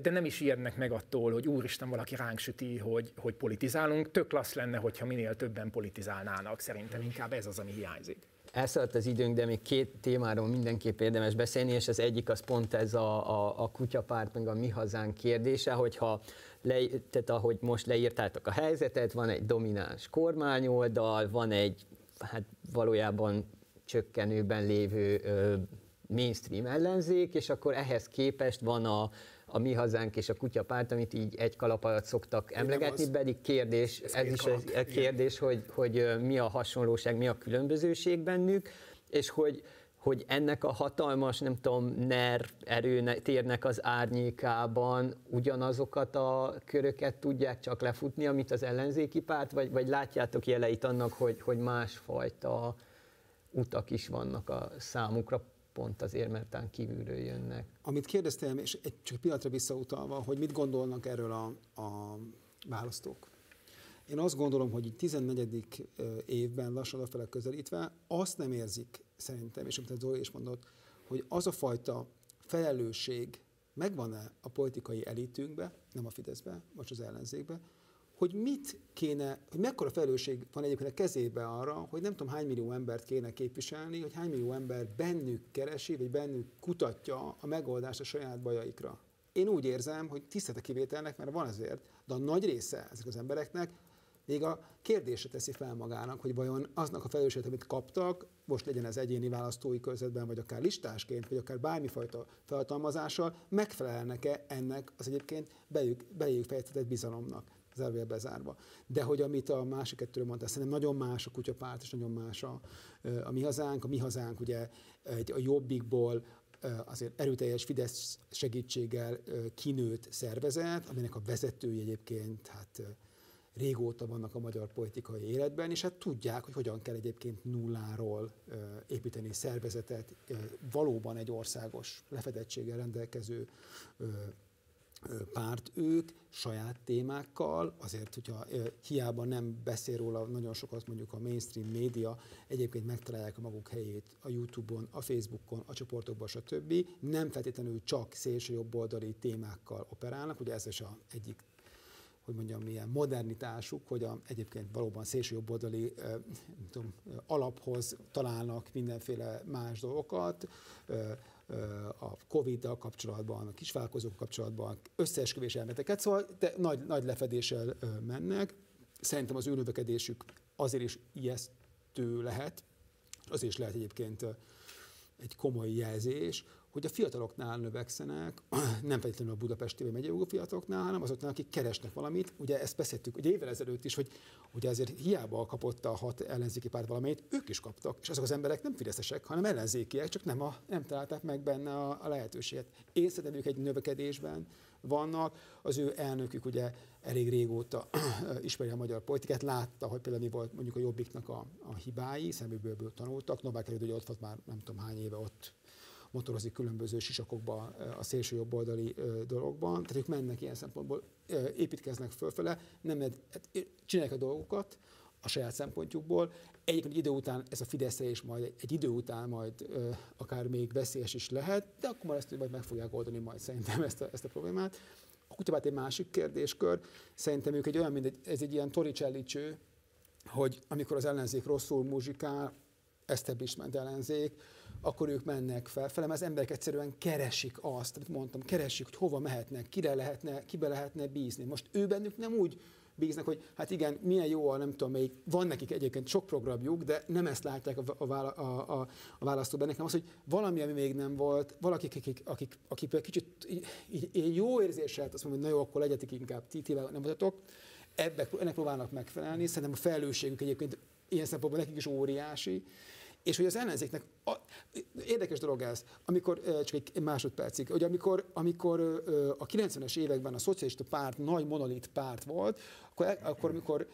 de nem is ijednek meg attól, hogy úristen, valaki ránk süti, hogy, hogy politizálunk. Tök lassz lenne, hogyha minél többen politizálnának. Szerintem inkább ez az, ami hiányzik. Elszaladt az időnk, de még két témáról mindenképp érdemes beszélni, és az egyik az pont ez a, a, a kutyapárt, meg a Mi Hazánk kérdése, hogyha le, tehát ahogy most leírtátok a helyzetet, van egy domináns kormányoldal, van egy hát valójában csökkenőben lévő ö, mainstream ellenzék, és akkor ehhez képest van a, a Mi Hazánk és a kutyapárt, amit így egy kalap alatt szoktak emlegetni, pedig kérdés, ez, ez is a kérdés, hogy, hogy mi a hasonlóság, mi a különbözőség bennük, és hogy, hogy ennek a hatalmas, nem tudom, NER erőtérnek az árnyékában ugyanazokat a köröket tudják csak lefutni, amit az ellenzéki párt, vagy, vagy látjátok jeleit annak, hogy, hogy másfajta utak is vannak a számukra, pont azért, mert kívülről jönnek. Amit kérdeztem, és egy csak pillanatra visszautalva, hogy mit gondolnak erről a, a választók. Én azt gondolom, hogy így tizennegyedik évben lassan afelé közelítve azt nem érzik szerintem, és amit a Zoli is mondott, hogy az a fajta felelősség megvan-e a politikai elitünkbe, nem a Fideszbe, vagy az ellenzékbe, hogy mit kéne, hogy mekkora felelősség van egyébként a kezébe arra, hogy nem tudom hány millió embert kéne képviselni, hogy hány millió ember bennük keresi, vagy bennük kutatja a megoldást a saját bajaikra. Én úgy érzem, hogy tisztelt a kivételnek, mert van azért, de a nagy része ezek az embereknek még a kérdésre teszi fel magának, hogy vajon aznak a felelősséget, amit kaptak, most legyen ez egyéni választói körzetben, vagy akár listásként, vagy akár bármifajta feltalmazással, megfelelnek-e ennek az egyébként beléjük, beléjük fejtetett bizalomnak. Zárójel bezárva. De hogy amit a másik kettőről mondtál, szerintem nagyon más a kutyapárt, és nagyon más a, a Mi Hazánk. A Mi Hazánk ugye egy, a Jobbikból azért erőteljes Fidesz segítséggel kinőtt szervezet, aminek a vezetői egyébként hát régóta vannak a magyar politikai életben, és hát tudják, hogy hogyan kell egyébként nulláról építeni szervezetet, valóban egy országos lefedettséggel rendelkező párt ők, saját témákkal, azért, hogyha hiába nem beszél róla nagyon sokat mondjuk a mainstream média, egyébként megtalálják a maguk helyét a YouTube-on, a Facebookon, a csoportokban, stb. Nem feltétlenül csak szélsőjobboldali témákkal operálnak, ugye ez is a egyik, hogy mondjam, milyen modernitásuk, hogy a, egyébként valóban szélsőjobboldali eh, tudom, alaphoz találnak mindenféle más dolgokat, eh, a Covid-dal kapcsolatban, a kisvállalkozók kapcsolatban, összeesküvés elméleteket, szóval de nagy, nagy lefedéssel mennek. Szerintem az ő növekedésük azért is ijesztő lehet, azért is lehet egyébként egy komoly jelzés, hogy a fiataloknál növekszenek, nem feltétlenül a budapesti vagy megyei jogú fiataloknál, hanem azoknál, akik keresnek valamit. Ugye ezt beszéltük ugye évvel ezelőtt is, hogy ugye azért hiába kapott a hat ellenzéki párt valamelyet, ők is kaptak, és azok az emberek nem fideszesek, hanem ellenzékiek, csak nem, a, nem találták meg benne a, a lehetőséget. Én szerintem ők egy növekedésben vannak, az ő elnökük ugye elég régóta ismeri a magyar politikát, látta, hogy például mi volt mondjuk a Jobbiknak a, a hibái, szemükből tanultak, Novák Erőd ugye ott volt már nem tudom hány éve ott, motorozik különböző sisakokba a szélsőjobboldali dologban, tehát ők mennek ilyen szempontból, építkeznek fölfele, nem, csinálják a dolgokat a saját szempontjukból. Egyébként idő után ez a Fideszre is majd egy idő után majd akár még veszélyes is lehet, de akkor már ezt majd meg fogják oldani majd szerintem ezt a, ezt a problémát. A kutyapárt egy másik kérdéskör, szerintem ők egy olyan, mint egy, ez egy ilyen Torricelli cső, hogy amikor az ellenzék rosszul muzsikál, establishment ellenzék, akkor ők mennek felfele, mert az emberek egyszerűen keresik azt, amit mondtam, keresik, hogy hova mehetnek, kire lehetne, kibe lehetne bízni. Most ő bennük nem úgy bíznak, hogy hát igen, milyen jó, a nem tudom melyik, van nekik egyébként sok programjuk, de nem ezt látják a, vála, a, a, a választóban nekem az, hogy valami, ami még nem volt, valakik, akik, akik, akik kicsit így, így, így jó érzéssel, azt mondom, hogy na jó, akkor legyetek inkább ti, ti nem voltatok, ennek próbálnak megfelelni, szerintem a felelősségük egyébként ilyen szempontból nekik is óriási, és hogy az ellenzéknek, a, érdekes dolog ez, amikor, csak egy másodpercig, hogy amikor, amikor a kilencvenes években a szocialista párt nagy monolit párt volt, akkor, akkor amikor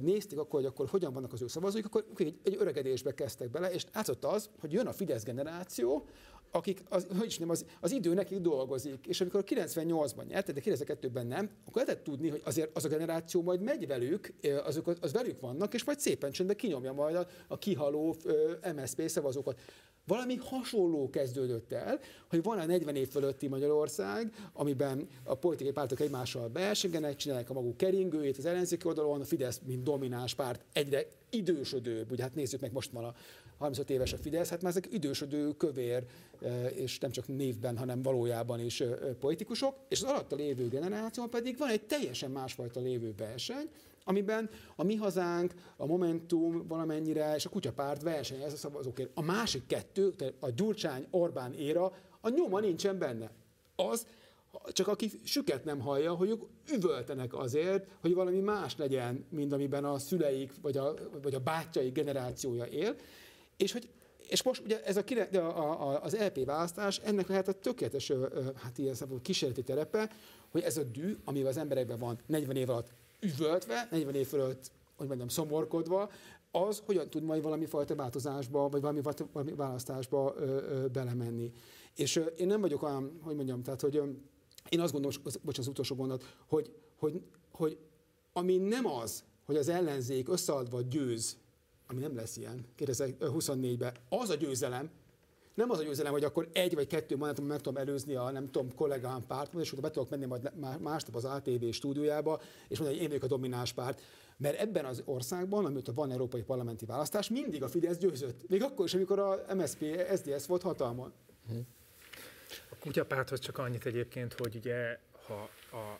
nézték, akkor, hogy akkor hogyan vannak az ő szavazóik, akkor egy, egy öregedésbe kezdtek bele, és látszott az, hogy jön a Fidesz generáció, akik, az, hogy is nem, az, az idő nekik dolgozik, és amikor kilencvennyolcban nyert, de kilencvenkettőben nem, akkor lehetett tudni, hogy azért az a generáció majd megy velük, azok, az velük vannak, és majd szépen csöndben kinyomja majd a, a kihaló em es zé pé szavazókat. Valami hasonló kezdődött el, hogy van a negyven év fölötti Magyarország, amiben a politikai pártok egymással beversengenek, csinálják a maguk keringőjét az ellenzéki oldalon, a Fidesz, mint domináns párt, egyre idősödőbb, ugye hát nézzük meg, most van a harmincöt éves a Fidesz, hát már ezek idősödő, kövér, és nem csak névben, hanem valójában is politikusok, és az alatta lévő generáció pedig van egy teljesen másfajta lévő verseny, amiben a Mi Hazánk, a Momentum valamennyire, és a kutyapárt versenyez a szavazókért. A másik kettő, a Gyurcsány-Orbán éra, a nyoma nincsen benne. Az, csak aki süket nem hallja, hogy ők üvöltenek azért, hogy valami más legyen, mint amiben a szüleik, vagy a, vagy a bátyai generációja él, és hogy és most ugye ez a, a, a, az é pé választás, ennek lehet a tökéletes hát ilyen szempontból kísérleti terepe, hogy ez a dű, amivel az emberekben van negyven év alatt üvöltve, negyven év fölött, hogy mondjam, szomorkodva, az hogyan tud majd valami fajta változásba, vagy valami, valami választásba ö, ö, belemenni. És ö, én nem vagyok olyan, hogy mondjam, tehát, hogy ö, én azt gondolom, az, bocsánat, az utolsó gondolat, hogy, hogy, hogy ami nem az, hogy az ellenzék összeadva győz, ami nem lesz ilyen, kétezer-huszonnégyben, az a győzelem, nem az a győzelem, hogy akkor egy vagy kettő mandátum meg tudom előzni a nem tudom kollégám pártom, és utána be tudok menni majd másnap az á té vé stúdiójába, és mondani, hogy én vagyok a domináns párt. Mert ebben az országban, amióta van európai parlamenti választás, mindig a Fidesz győzött. Még akkor is, amikor a em es zé pé, es zé dé es volt hatalmon. A kutyapárthoz csak annyit egyébként, hogy ugye, ha a,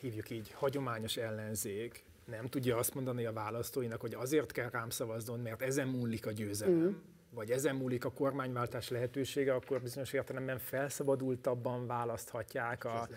hívjuk így, hagyományos ellenzék nem tudja azt mondani a választóinak, hogy azért kell rám szavaznod, mert ezen múlik a győzelem. Mm. Vagy ezen múlik a kormányváltás lehetősége, akkor bizonyos értelemben felszabadultabban választhatják a,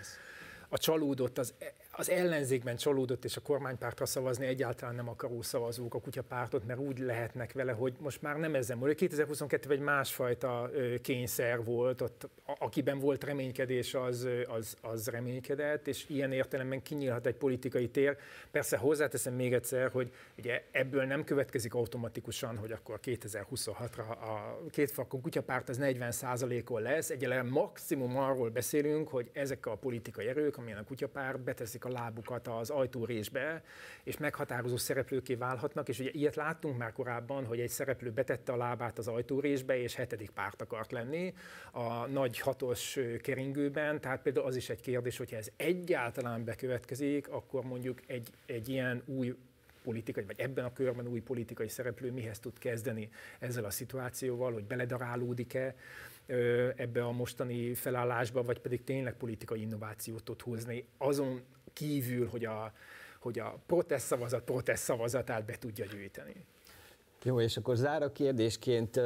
a csalódott, az, az ellenzékben csalódott és a kormánypártra szavazni egyáltalán nem akaró szavazók a kutyapártot, mert úgy lehetnek vele, hogy most már nem ezzel múlva. kétezer-huszonkettőben egy másfajta kényszer volt, ott, akiben volt reménykedés, az, az, az reménykedett, és ilyen értelemben kinyílhat egy politikai tér. Persze hozzáteszem még egyszer, hogy ugye ebből nem következik automatikusan, hogy akkor kétezer-huszonhatra a kétfarkú kutyapárt az negyven százalékon lesz, egyelőre maximum arról beszélünk, hogy ezek a politikai erők, amilyen a kutyapárt, beteszik a lábukat az ajtórésbe, és meghatározó szereplőké válhatnak, és ugye ilyet láttunk már korábban, hogy egy szereplő betette a lábát az ajtórésbe, és hetedik párt akart lenni a nagy hatos keringőben, tehát például az is egy kérdés, hogyha ez egyáltalán bekövetkezik, akkor mondjuk egy, egy ilyen új politikai, vagy ebben a körben új politikai szereplő mihez tud kezdeni ezzel a szituációval, hogy beledarálódik-e ebbe a mostani felállásba, vagy pedig tényleg politikai innovációt tud hozni, azon kívül, hogy a, hogy a protest szavazat protest szavazatát be tudja gyűjteni. Jó, és akkor zára kérdésként,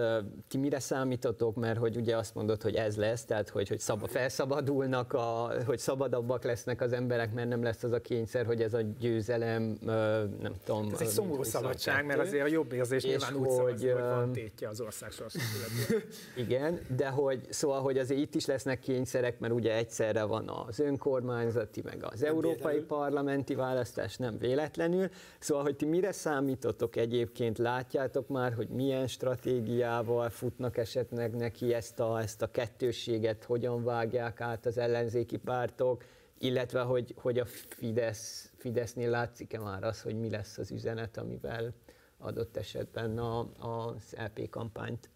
ti mire számítatok, mert hogy ugye azt mondod, hogy ez lesz, tehát hogy, hogy szab, felszabadulnak, a, hogy szabadabbak lesznek az emberek, mert nem lesz az a kényszer, hogy ez a győzelem, nem tudom. Ez egy szomorú szabadság, mert azért a jobb érzés nyilván úgy szavazni, hogy van tétje az ország sorsú születően. Igen, de hogy szóval, hogy azért itt is lesznek kényszerek, mert ugye egyszerre van az önkormányzati, meg az nem európai véletlenül. Parlamenti választás, nem véletlenül. Szóval, hogy ti mire számítotok egyébként, látjátok már, hogy milyen stratégiával futnak esetleg neki, ezt a, ezt a kettősséget hogyan vágják át az ellenzéki pártok, illetve hogy, hogy a Fidesz, Fidesznél látszik-e már az, hogy mi lesz az üzenet, amivel adott esetben a, az el pé kampányt?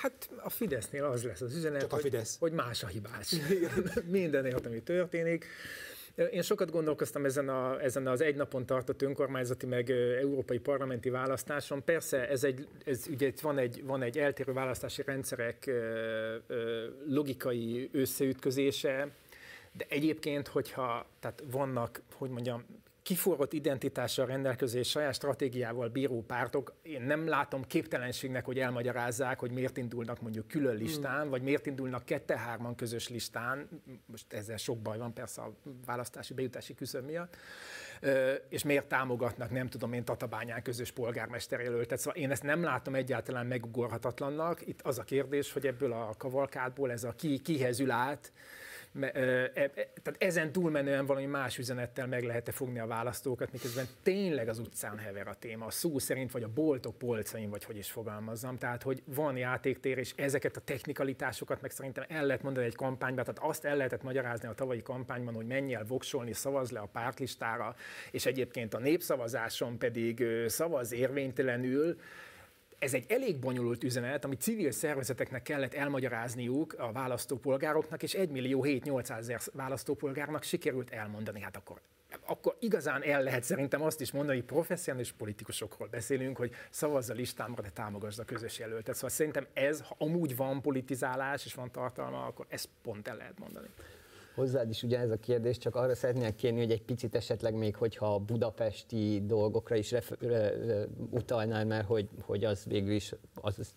Hát a Fidesznél az lesz az üzenet, hogy, hogy más a hibás. Mindenért, ami történik. Én sokat gondolkoztam ezen, a, ezen az egy napon tartott önkormányzati meg európai parlamenti választáson. Persze ez egy, ez ugye van egy, van egy eltérő választási rendszerek logikai összeütközése, de egyébként, hogyha tehát vannak, hogy mondjam, kiforrott identitással rendelkező és saját stratégiával bíró pártok, én nem látom képtelenségnek, hogy elmagyarázzák, hogy miért indulnak mondjuk külön listán, mm. vagy miért indulnak kette-hárman közös listán, most ezzel sok baj van persze a választási bejutási küszöb miatt, és miért támogatnak, nem tudom én, Tatabányán közös polgármesterjelöltet, szóval én ezt nem látom egyáltalán megugorhatatlannak, itt az a kérdés, hogy ebből a kavalkádból ez a ki, kihez ül át, tehát ezen túlmenően valami más üzenettel meg lehet-e fogni a választókat, miközben tényleg az utcán hever a téma, a szó szerint, vagy a boltok polcain, vagy hogy is fogalmazzam, tehát hogy van játéktér, és ezeket a technikalitásokat meg szerintem el lehet mondani egy kampányban, tehát azt el lehetett magyarázni a tavalyi kampányban, hogy menj el voksolni, szavaz le a pártlistára, és egyébként a népszavazáson pedig szavaz érvénytelenül. Ez egy elég bonyolult üzenet, amit civil szervezeteknek kellett elmagyarázniuk a választópolgároknak, és egymillió hétszáznyolcvanezer választópolgárnak sikerült elmondani. Hát akkor, akkor igazán el lehet szerintem azt is mondani, hogy professzionális politikusokról beszélünk, hogy szavazz a listámra, de támogasd a közös jelöltet. Szóval szerintem ez, ha amúgy van politizálás és van tartalma, akkor ezt pont el lehet mondani. Hozzád is ugye ez a kérdés, csak arra szeretnék kérni, hogy egy picit esetleg még, hogyha a budapesti dolgokra is utalnál, mert hogy, hogy az végül is az, az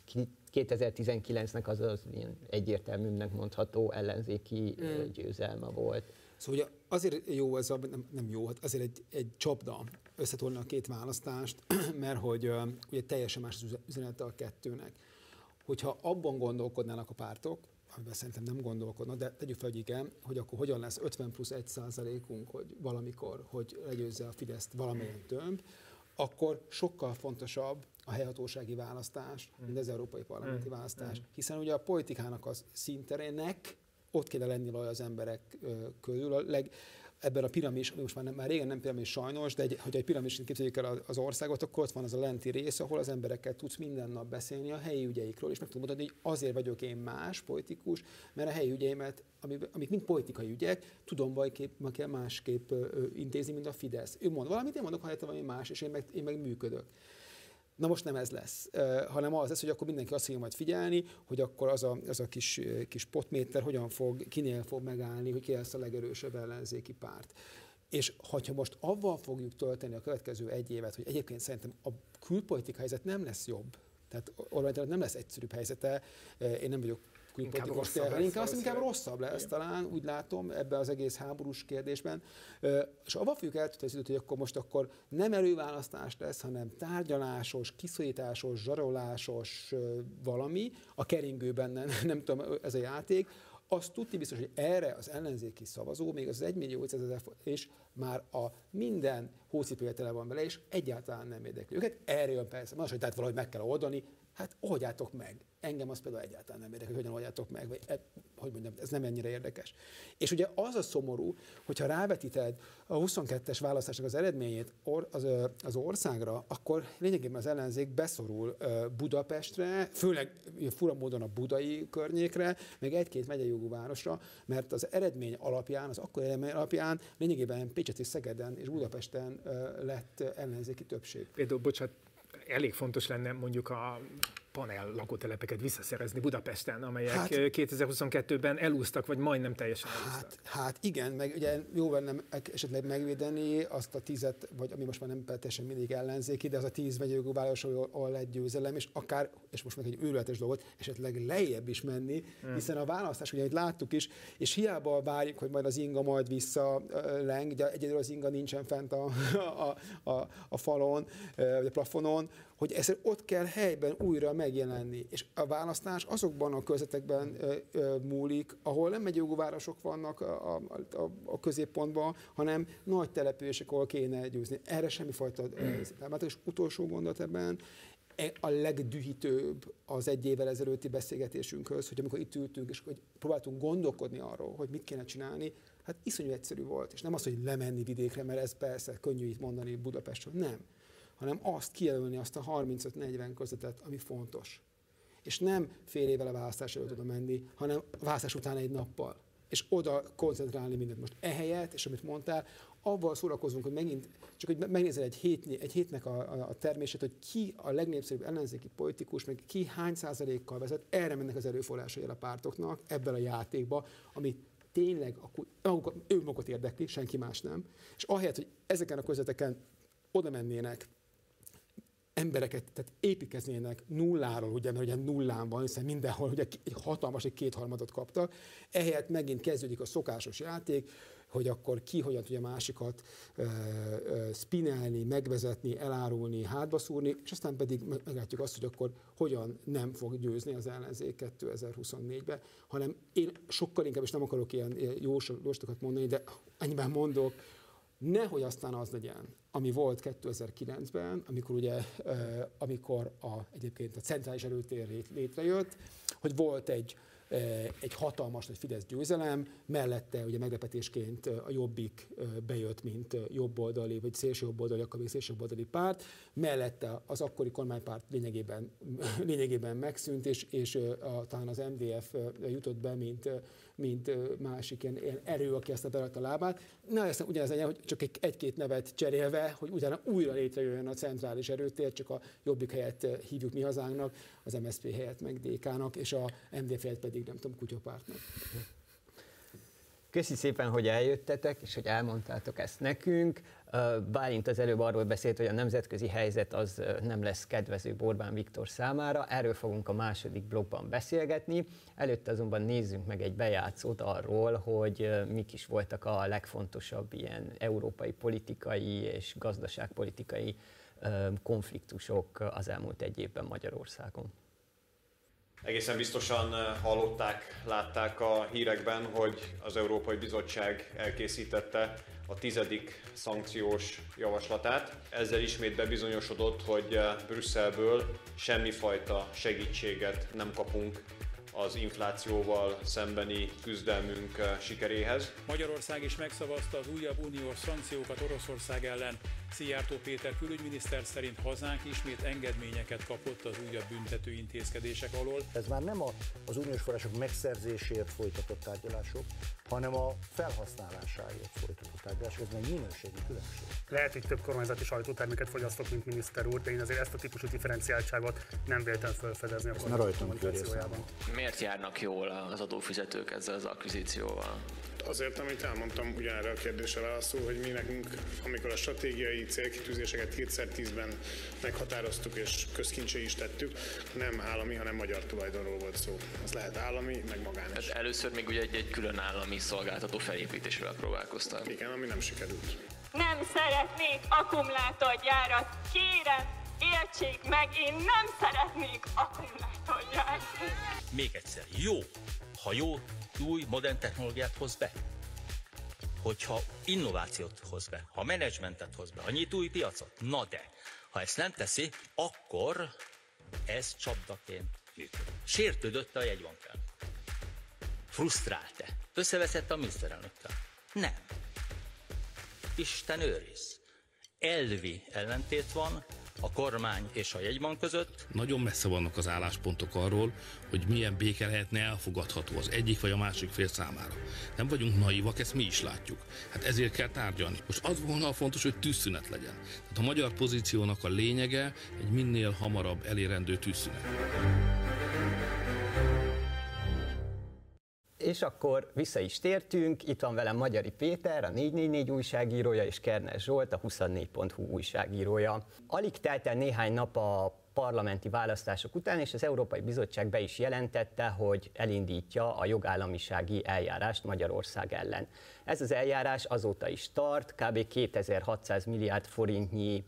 kétezer-tizenkilencnek az az ilyen egyértelműnek mondható ellenzéki mm. győzelme volt. Szóval ugye azért jó ez a, nem, nem jó, hát azért egy, egy csapda összetolni a két választást, mert hogy ugye teljesen más az üzenete a kettőnek. Hogyha abban gondolkodnának a pártok, amiben szerintem nem gondolkodnak, de tegyük fel, hogy igen, hogy akkor hogyan lesz ötven plusz egy százalékunk, hogy valamikor, hogy legyőzze a Fideszt valamilyen tömb, akkor sokkal fontosabb a helyhatósági választás, mint az európai parlamenti választás, hiszen ugye a politikának az színterének ott kéne lenni valahogy az emberek közül, a leg, ebben a piramis, most már, nem, már régen nem piramis sajnos, de egy, hogyha egy piramisként képzeljük el az országot, akkor ott van az a lenti rész, ahol az emberekkel tudsz minden nap beszélni a helyi ügyeikről, és meg tudom mondani, hogy azért vagyok én más politikus, mert a helyi ügyeimet, amik mind politikai ügyek, tudom, hogy ma kell másképp intézni, mint a Fidesz. Ő mond valamit, én mondok, ha valami más, és én meg, én meg működök. Na most nem ez lesz, hanem az lesz, hogy akkor mindenki azt fogja majd figyelni, hogy akkor az a, az a kis, kis potméter hogyan fog, kinél fog megállni, hogy ki lesz a legerősebb ellenzéki párt. És ha most avval fogjuk tölteni a következő egy évet, hogy egyébként szerintem a külpolitikai helyzet nem lesz jobb, tehát Orbán nem lesz egyszerűbb helyzete, én nem vagyok külpolitikus terheink lesz, inkább rosszabb lesz talán, úgy látom, ebben az egész háborús kérdésben. És abban fogjuk eltölteni, hogy akkor most akkor nem előválasztás lesz, hanem tárgyalásos, kiszorításos, zsarolásos valami, a keringőben nem, nem tudom, ez a játék. Azt tudni biztos, hogy erre az ellenzéki szavazó, még az egymillió-ötszázezer és már a minden hócipője tele van vele, és egyáltalán nem érdekli őket. Erre jön persze, más, hogy tehát valahogy meg kell oldani, hát oldjátok meg. Engem az például egyáltalán nem érdekli, hogy hogyan oldjátok meg, vagy e, hogy mondjam, ez nem ennyire érdekes. És ugye az a szomorú, hogyha rávetíted a huszonkettes választásnak az eredményét or, az, az országra, akkor lényegében az ellenzék beszorul Budapestre, főleg fura módon a budai környékre, meg egy-két megyei jogú városra, mert az eredmény alapján, az akkori eredmény alapján lényegében Pécseti, Szegeden és Budapesten lett ellenzéki többség. Például, bocsánat, elég fontos lenne mondjuk a panel lakótelepeket visszaszerezni Budapesten, amelyek hát, kétezer-huszonkettőben elúsztak, vagy majdnem teljesen elúsztak. Hát, hát igen, meg ugye jó lenne esetleg megvédeni azt a tízet, vagy ami most már nem teljesen mindig ellenzéki, de az a tíz megyőgő város, ahol lett győzelem, és akár, és most meg egy őrületes dolgot, esetleg lejjebb is menni, hmm. hiszen a választás, ugye itt láttuk is, és hiába várjuk, hogy majd az inga majd vissza leng, de egyedül az inga nincsen fent a, a, a, a falon, vagy a plafonon, hogy ezt ott kell helyben újra megjelenni. És a választás azokban a körzetekben múlik, ahol nem megyőgő városok vannak a, a, a középpontban, hanem nagy települések, ahol kéne győzni. Erre semmifajta fajta. És utolsó gondolat ebben, a legdühítőbb az egy évvel ezelőtti beszélgetésünkhöz, hogy amikor itt ültünk, és hogy próbáltunk gondolkodni arról, hogy mit kéne csinálni, hát iszonyú egyszerű volt. És nem az, hogy lemenni vidékre, mert ez persze könnyű itt mondani Budapestről, nem, hanem azt kijelölni, azt a harmincöt-negyven közöttet, ami fontos. És nem fél évvel a választás előtt oda menni, hanem a választás után egy nappal. És oda koncentrálni mindent most. Ehelyett, és amit mondtál, avval szórakozunk, hogy megint, csak hogy megnézel egy, hét, egy hétnek a, a termését, hogy ki a legnépszerűbb ellenzéki politikus, meg ki hány százalékkal vezet, erre mennek az erőforrásai a pártoknak, ebben a játékban, amit tényleg akkor ő magot érdekli, senki más nem. És ahelyett, hogy ezeken a közveteken oda mennének, embereket, tehát építkeznének nulláról, ugye, mert ugye nullán van, hiszen mindenhol ugye hatalmas, egy kétharmadot kaptak, ehelyett megint kezdődik a szokásos játék, hogy akkor ki hogyan tudja másikat ö, ö, spinelni, megvezetni, elárulni, hátba szúrni, és aztán pedig meglátjuk azt, hogy akkor hogyan nem fog győzni az ellenzék kétezer-huszonnégyben, hanem én sokkal inkább, és nem akarok ilyen jóslatokat mondani, de ennyiben mondok, nehogy aztán az legyen, ami volt kétezer-kilencben, amikor ugye, amikor a, egyébként a centrális erőtér létrejött, hogy volt egy, egy hatalmas nagy Fidesz győzelem, mellette ugye meglepetésként a Jobbik bejött, mint jobboldali, vagy szélsőjobboldali, akkor még szélsőjobboldali párt, mellette az akkori kormánypárt lényegében, lényegében megszűnt, és, és a, talán az em dé ef jutott be, mint, mint másik ilyen, ilyen erő, aki ezt a lábát. Na, ezt ugyanez legyen, hogy csak egy-két nevet cserélve, hogy utána újra létrejöjjön a centrális erőtér, csak a Jobbik helyett hívjuk Mi Hazánknak, az em es zé pé helyett meg dé ká-nak, és a em dé ef helyett pedig nem tudom, kutyapártnak. Köszi szépen, hogy eljöttetek, és hogy elmondtátok ezt nekünk. Bálint az előbb arról beszélt, hogy a nemzetközi helyzet az nem lesz kedvező Orbán Viktor számára. Erről fogunk a második blokkban beszélgetni. Előtte azonban nézzünk meg egy bejátszót arról, hogy mik is voltak a legfontosabb ilyen európai politikai és gazdaságpolitikai konfliktusok az elmúlt egy évben Magyarországon. Egészen biztosan hallották, látták a hírekben, hogy az Európai Bizottság elkészítette a tizedik szankciós javaslatát. Ezzel ismét bebizonyosodott, hogy Brüsszelből semmifajta segítséget nem kapunk az inflációval szembeni küzdelmünk sikeréhez. Magyarország is megszavazta az újabb uniós szankciókat Oroszország ellen. Szijjártó Péter külügyminiszter szerint hazánk ismét engedményeket kapott az újabb büntető intézkedések alól. Ez már nem az uniós források megszerzéséért folytatott tárgyalások, hanem a felhasználásáért folytatott tárgyalások. Ez egy minőségi különbség. Lehet, hogy több kormányzati sajtóterméket fogyasztok, mint miniszter úr, de én azért ezt a típusú differenciáltságot nem véltem felfedezni a kormányzat kommunikációjában. Miért járnak jól az adófizetők ezzel az akvizícióval? Azért, amit elmondtam, ugyanerre a kérdésre válaszul, hogy mi nekünk, amikor a stratégiai célkitűzéseket kétezer-tízben meghatároztuk és közkincsé is tettük, nem állami, hanem magyar tulajdonról volt szó. Az lehet állami, meg magános. Hát először még ugye egy, egy külön állami szolgáltató felépítésével próbálkoztak. Igen, ami nem sikerült. Nem szeretnék akkumulátorgyárat, kérem! Értsék meg, én nem szeretnék akkumulátorgyárat. Még egyszer, jó, ha jó, új, modern technológiát hoz be. Hogyha innovációt hoz be, ha menedzsmentet hoz be, ha nyit új piacot, na de, ha ezt nem teszi, akkor ez csapdaként működik. Sértődött a jegybankán. Frusztrált-e? Összeveszett a miniszterelnökkel? Nem. Isten őriz. Elvi ellentét van a kormány és a jegybank között. Nagyon messze vannak az álláspontok arról, hogy milyen béke lehetne elfogadható az egyik vagy a másik fél számára. Nem vagyunk naivak, ezt mi is látjuk. Hát ezért kell tárgyalni. Most az volna a fontos, hogy tűzszünet legyen. Tehát a magyar pozíciónak a lényege egy minél hamarabb elérendő tűzszünet. És akkor vissza is tértünk, itt van velem Magyari Péter, a négy négy négy újságírója, és Kerner Zsolt, a huszonnégy pont hú újságírója. Alig telt el néhány nap a parlamenti választások után, és az Európai Bizottság be is jelentette, hogy elindítja a jogállamisági eljárást Magyarország ellen. Ez az eljárás azóta is tart, kb. kétezer-hatszáz milliárd forintnyi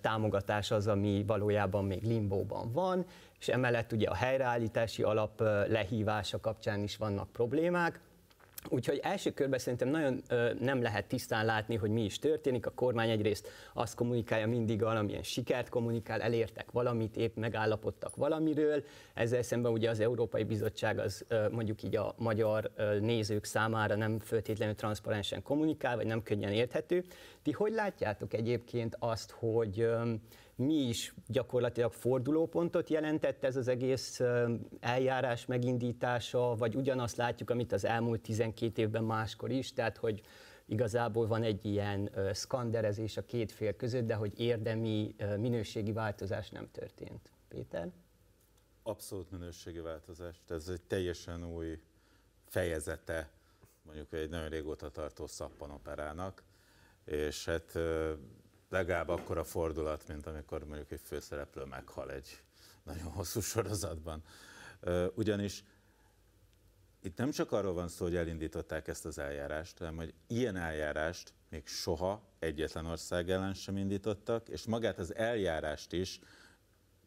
támogatás az, ami valójában még limbóban van, és emellett ugye a helyreállítási alap lehívása kapcsán is vannak problémák. Úgyhogy első körben szerintem nagyon ö, nem lehet tisztán látni, hogy mi is történik. A kormány egyrészt azt kommunikálja mindig, valamilyen sikert kommunikál, elértek valamit, épp megállapodtak valamiről. Ezzel szemben ugye az Európai Bizottság az ö, mondjuk így a magyar ö, nézők számára nem feltétlenül transzparensen kommunikál, vagy nem könnyen érthető. Ti hogy látjátok egyébként azt, hogy ö, mi is gyakorlatilag fordulópontot jelentett ez az egész eljárás megindítása, vagy ugyanazt látjuk, amit az elmúlt tizenkét évben máskor is, tehát hogy igazából van egy ilyen szkanderezés a két fél között, de hogy érdemi minőségi változás nem történt. Péter? Abszolút minőségi változás, ez egy teljesen új fejezete, mondjuk egy nagyon régóta tartó szappanoperának, és hát legalább akkora fordulat, mint amikor mondjuk egy főszereplő meghal egy nagyon hosszú sorozatban. Ugyanis itt nem csak arról van szó, hogy elindították ezt az eljárást, hanem hogy ilyen eljárást még soha egyetlen ország ellen sem indítottak, és magát az eljárást is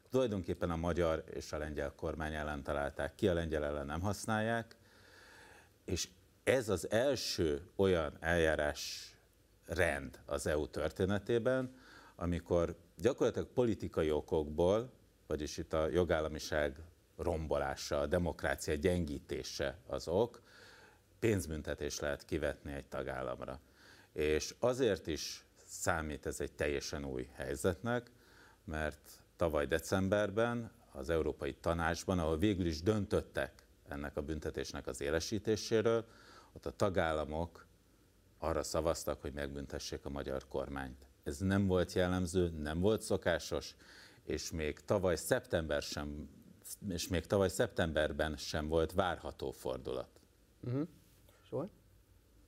tulajdonképpen a magyar és a lengyel kormány ellen találták ki, a lengyel ellen nem használják, és ez az első olyan eljárás rend az é u történetében, amikor gyakorlatilag politikai okokból, vagyis itt a jogállamiság rombolása, a demokrácia gyengítése az ok, pénzbüntetés lehet kivetni egy tagállamra. És azért is számít ez egy teljesen új helyzetnek, mert tavaly decemberben az Európai Tanácsban, ahol végül is döntöttek ennek a büntetésnek az élesítéséről, ott a tagállamok arra szavaztak, hogy megbüntessék a magyar kormányt. Ez nem volt jellemző, nem volt szokásos, és még tavaly, szeptember sem, és még tavaly szeptemberben sem volt várható fordulat. Uh-huh. Zsolt?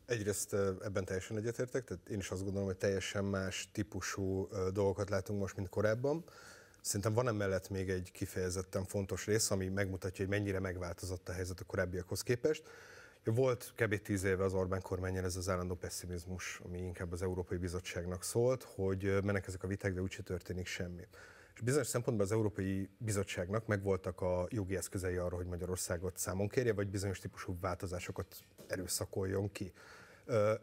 Egyrészt ebben teljesen egyetértek, tehát én is azt gondolom, hogy teljesen más típusú dolgokat látunk most, mint korábban. Szerintem van emellett még egy kifejezetten fontos rész, ami megmutatja, hogy mennyire megváltozott a helyzet a korábbiakhoz képest. Volt kb. tíz éve az Orbán kormánnyal ez az állandó pessimizmus, ami inkább az Európai Bizottságnak szólt, hogy mennek ezek a viták, de úgyse történik semmi. És bizonyos szempontból az Európai Bizottságnak megvoltak a jogi eszközei arra, hogy Magyarországot számon kérje, vagy bizonyos típusú változásokat erőszakoljon ki.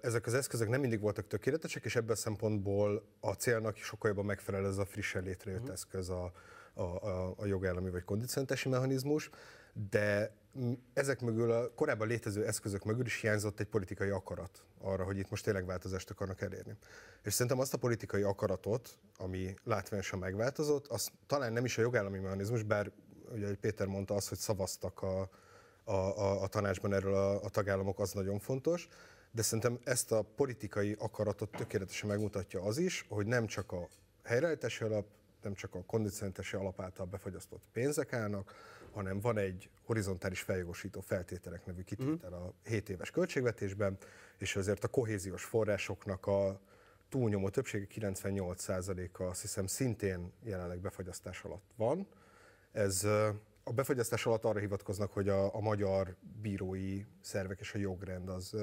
Ezek az eszközök nem mindig voltak tökéletesek, és ebben a szempontból a célnak sokkal jobban megfelel ez a frissen létrejött eszköz, a, a, a, a jogállami vagy kondicionálási mechanizmus, de ezek mögül, a korábban létező eszközök mögül is hiányzott egy politikai akarat arra, hogy itt most tényleg változást akarnak elérni. És szerintem azt a politikai akaratot, ami látványosan megváltozott, az talán nem is a jogállami mechanizmus, bár ugye Péter mondta azt, hogy szavaztak a, a, a, a tanácsban erről a, a tagállamok, az nagyon fontos, de szerintem ezt a politikai akaratot tökéletesen megmutatja az is, hogy nem csak a helyreállítási alap, nem csak a kondicionálási alap által befagyasztott pénzek állnak, hanem van egy horizontális feljogosító feltételek nevű kitétel a hét éves költségvetésben, és azért a kohéziós forrásoknak a túlnyomó többsége, kilencvennyolc százaléka azt hiszem szintén jelenleg befagyasztás alatt van. Ez a befagyasztás alatt arra hivatkoznak, hogy a, a magyar bírói szervek és a jogrend az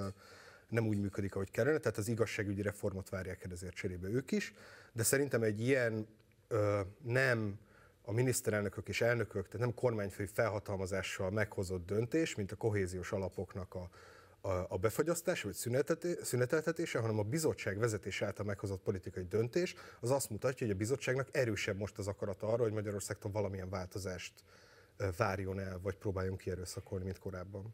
nem úgy működik, ahogy kellene, tehát az igazságügyi reformot várják el ezért cserébe ők is, de szerintem egy ilyen ö, nem a miniszterelnökök és elnökök, tehát nem kormányfői felhatalmazással meghozott döntés, mint a kohéziós alapoknak a, a, a befagyasztás vagy szüneteltetése, hanem a bizottság vezetés által meghozott politikai döntés, az azt mutatja, hogy a bizottságnak erősebb most az akarata arra, hogy Magyarországtól valamilyen változást várjon el, vagy próbáljon kierőszakolni, mint korábban.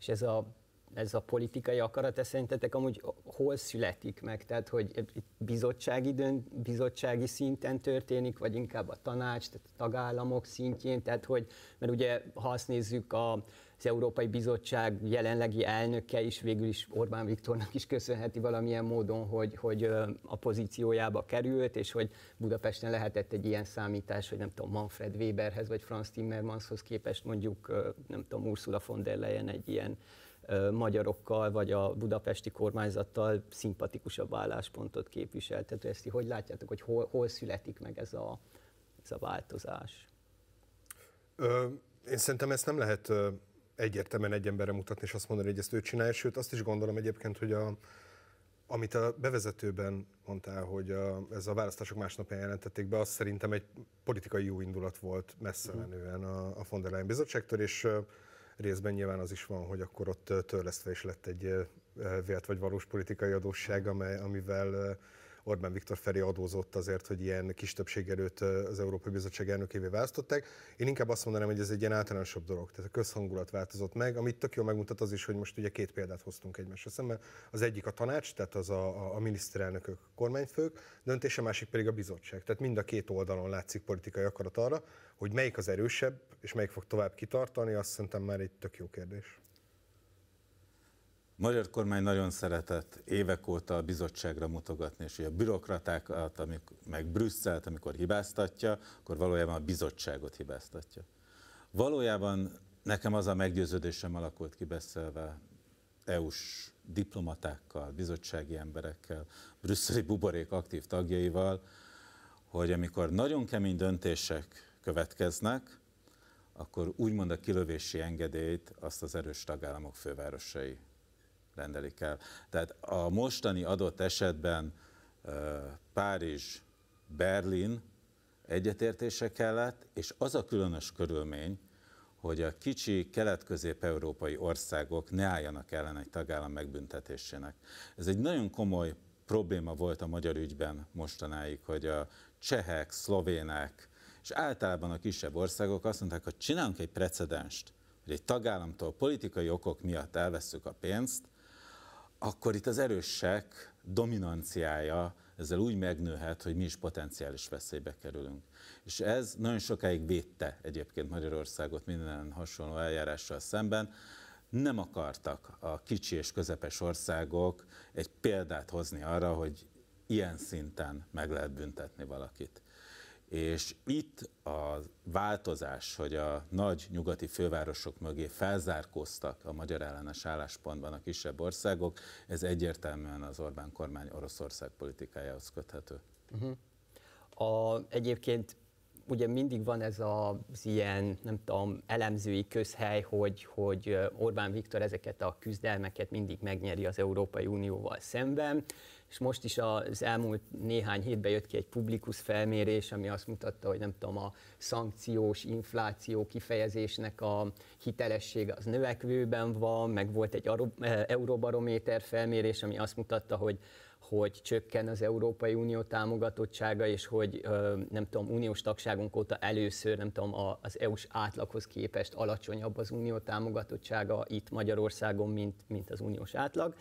És ez a Ez a politikai akarat, ez szerintetek amúgy hol születik meg? Tehát, hogy bizottsági, dönt, bizottsági szinten történik, vagy inkább a tanács, tehát a tagállamok szintjén? Tehát, hogy, mert ugye, ha azt nézzük, az Európai Bizottság jelenlegi elnöke is végül is Orbán Viktornak is köszönheti valamilyen módon, hogy, hogy a pozíciójába került, és hogy Budapesten lehetett egy ilyen számítás, hogy nem tudom, Manfred Weberhez, vagy Franz Timmermanshoz képest mondjuk, nem tudom, Ursula von der Leyen egy ilyen magyarokkal, vagy a budapesti kormányzattal szimpatikusabb álláspontot képvisel. Tehát ezt így hogy látjátok, hogy hol, hol születik meg ez a, ez a változás? Ö, én szerintem ezt nem lehet egyértelműen egy emberre mutatni, és azt mondani, hogy ezt ő csinálja, sőt azt is gondolom egyébként, hogy a, amit a bevezetőben mondtál, hogy a, ez a választások másnapján jelentették be, az szerintem egy politikai jó indulat volt messze menően a, a von der Leyen bizottságtól, és részben nyilván az is van, hogy akkor ott törlesztve is lett egy vélt vagy valós politikai adósság, amely, amivel Orbán Viktor felé adózott azért, hogy ilyen kis többség előtt az Európai Bizottság elnökévé választották. Én inkább azt mondanám, hogy ez egy ilyen általánosabb dolog, tehát a közhangulat változott meg, amit tök jól megmutat az is, hogy most ugye két példát hoztunk egymásra szemben. Az egyik a tanács, tehát az a, a miniszterelnökök, kormányfők döntése, másik pedig a bizottság. Tehát mind a két oldalon látszik politikai akarat arra, hogy melyik az erősebb, és melyik fog tovább kitartani, azt szerintem már egy tök jó kérdés. A magyar kormány nagyon szeretett évek óta a bizottságra mutogatni, és a bürokratákat, amik, meg Brüsszelt, amikor hibáztatja, akkor valójában a bizottságot hibáztatja. Valójában nekem az a meggyőződésem alakult ki beszélve é u-s diplomatákkal, bizottsági emberekkel, brüsszeli buborék aktív tagjaival, hogy amikor nagyon kemény döntések következnek, akkor úgymond a kilövési engedélyt azt az erős tagállamok fővárosai rendelik el. Tehát a mostani adott esetben Párizs, Berlin egyetértése kellett, és az a különös körülmény, hogy a kicsi kelet-közép-európai országok ne álljanak ellen egy tagállam megbüntetésének. Ez egy nagyon komoly probléma volt a magyar ügyben mostanáig, hogy a csehek, szlovének, és általában a kisebb országok azt mondták, hogy csinálunk egy precedenst, hogy egy tagállamtól politikai okok miatt elvesszük a pénzt, akkor itt az erősek dominanciája ezzel úgy megnőhet, hogy mi is potenciális veszélybe kerülünk. És ez nagyon sokáig védte egyébként Magyarországot minden hasonló eljárással szemben. Nem akartak a kicsi és közepes országok egy példát hozni arra, hogy ilyen szinten meg lehet büntetni valakit. És itt a változás, hogy a nagy nyugati fővárosok mögé felzárkóztak a magyar ellenes álláspontban a kisebb országok, ez egyértelműen az Orbán kormány Oroszország politikájához köthető. Uh-huh. A, egyébként ugye mindig van ez az ilyen, nem tudom, elemzői közhely, hogy, hogy Orbán Viktor ezeket a küzdelmeket mindig megnyeri az Európai Unióval szemben, és most is az elmúlt néhány hétben jött ki egy publikus felmérés, ami azt mutatta, hogy nem tudom, a szankciós infláció kifejezésnek a hitelessége az növekvőben van, meg volt egy Euróbarométer felmérés, ami azt mutatta, hogy hogy csökken az Európai Unió támogatottsága, és hogy nem tudom, uniós tagságunk óta először, nem tudom, az é u-s átlaghoz képest alacsonyabb az unió támogatottsága itt Magyarországon, mint, mint az uniós átlag.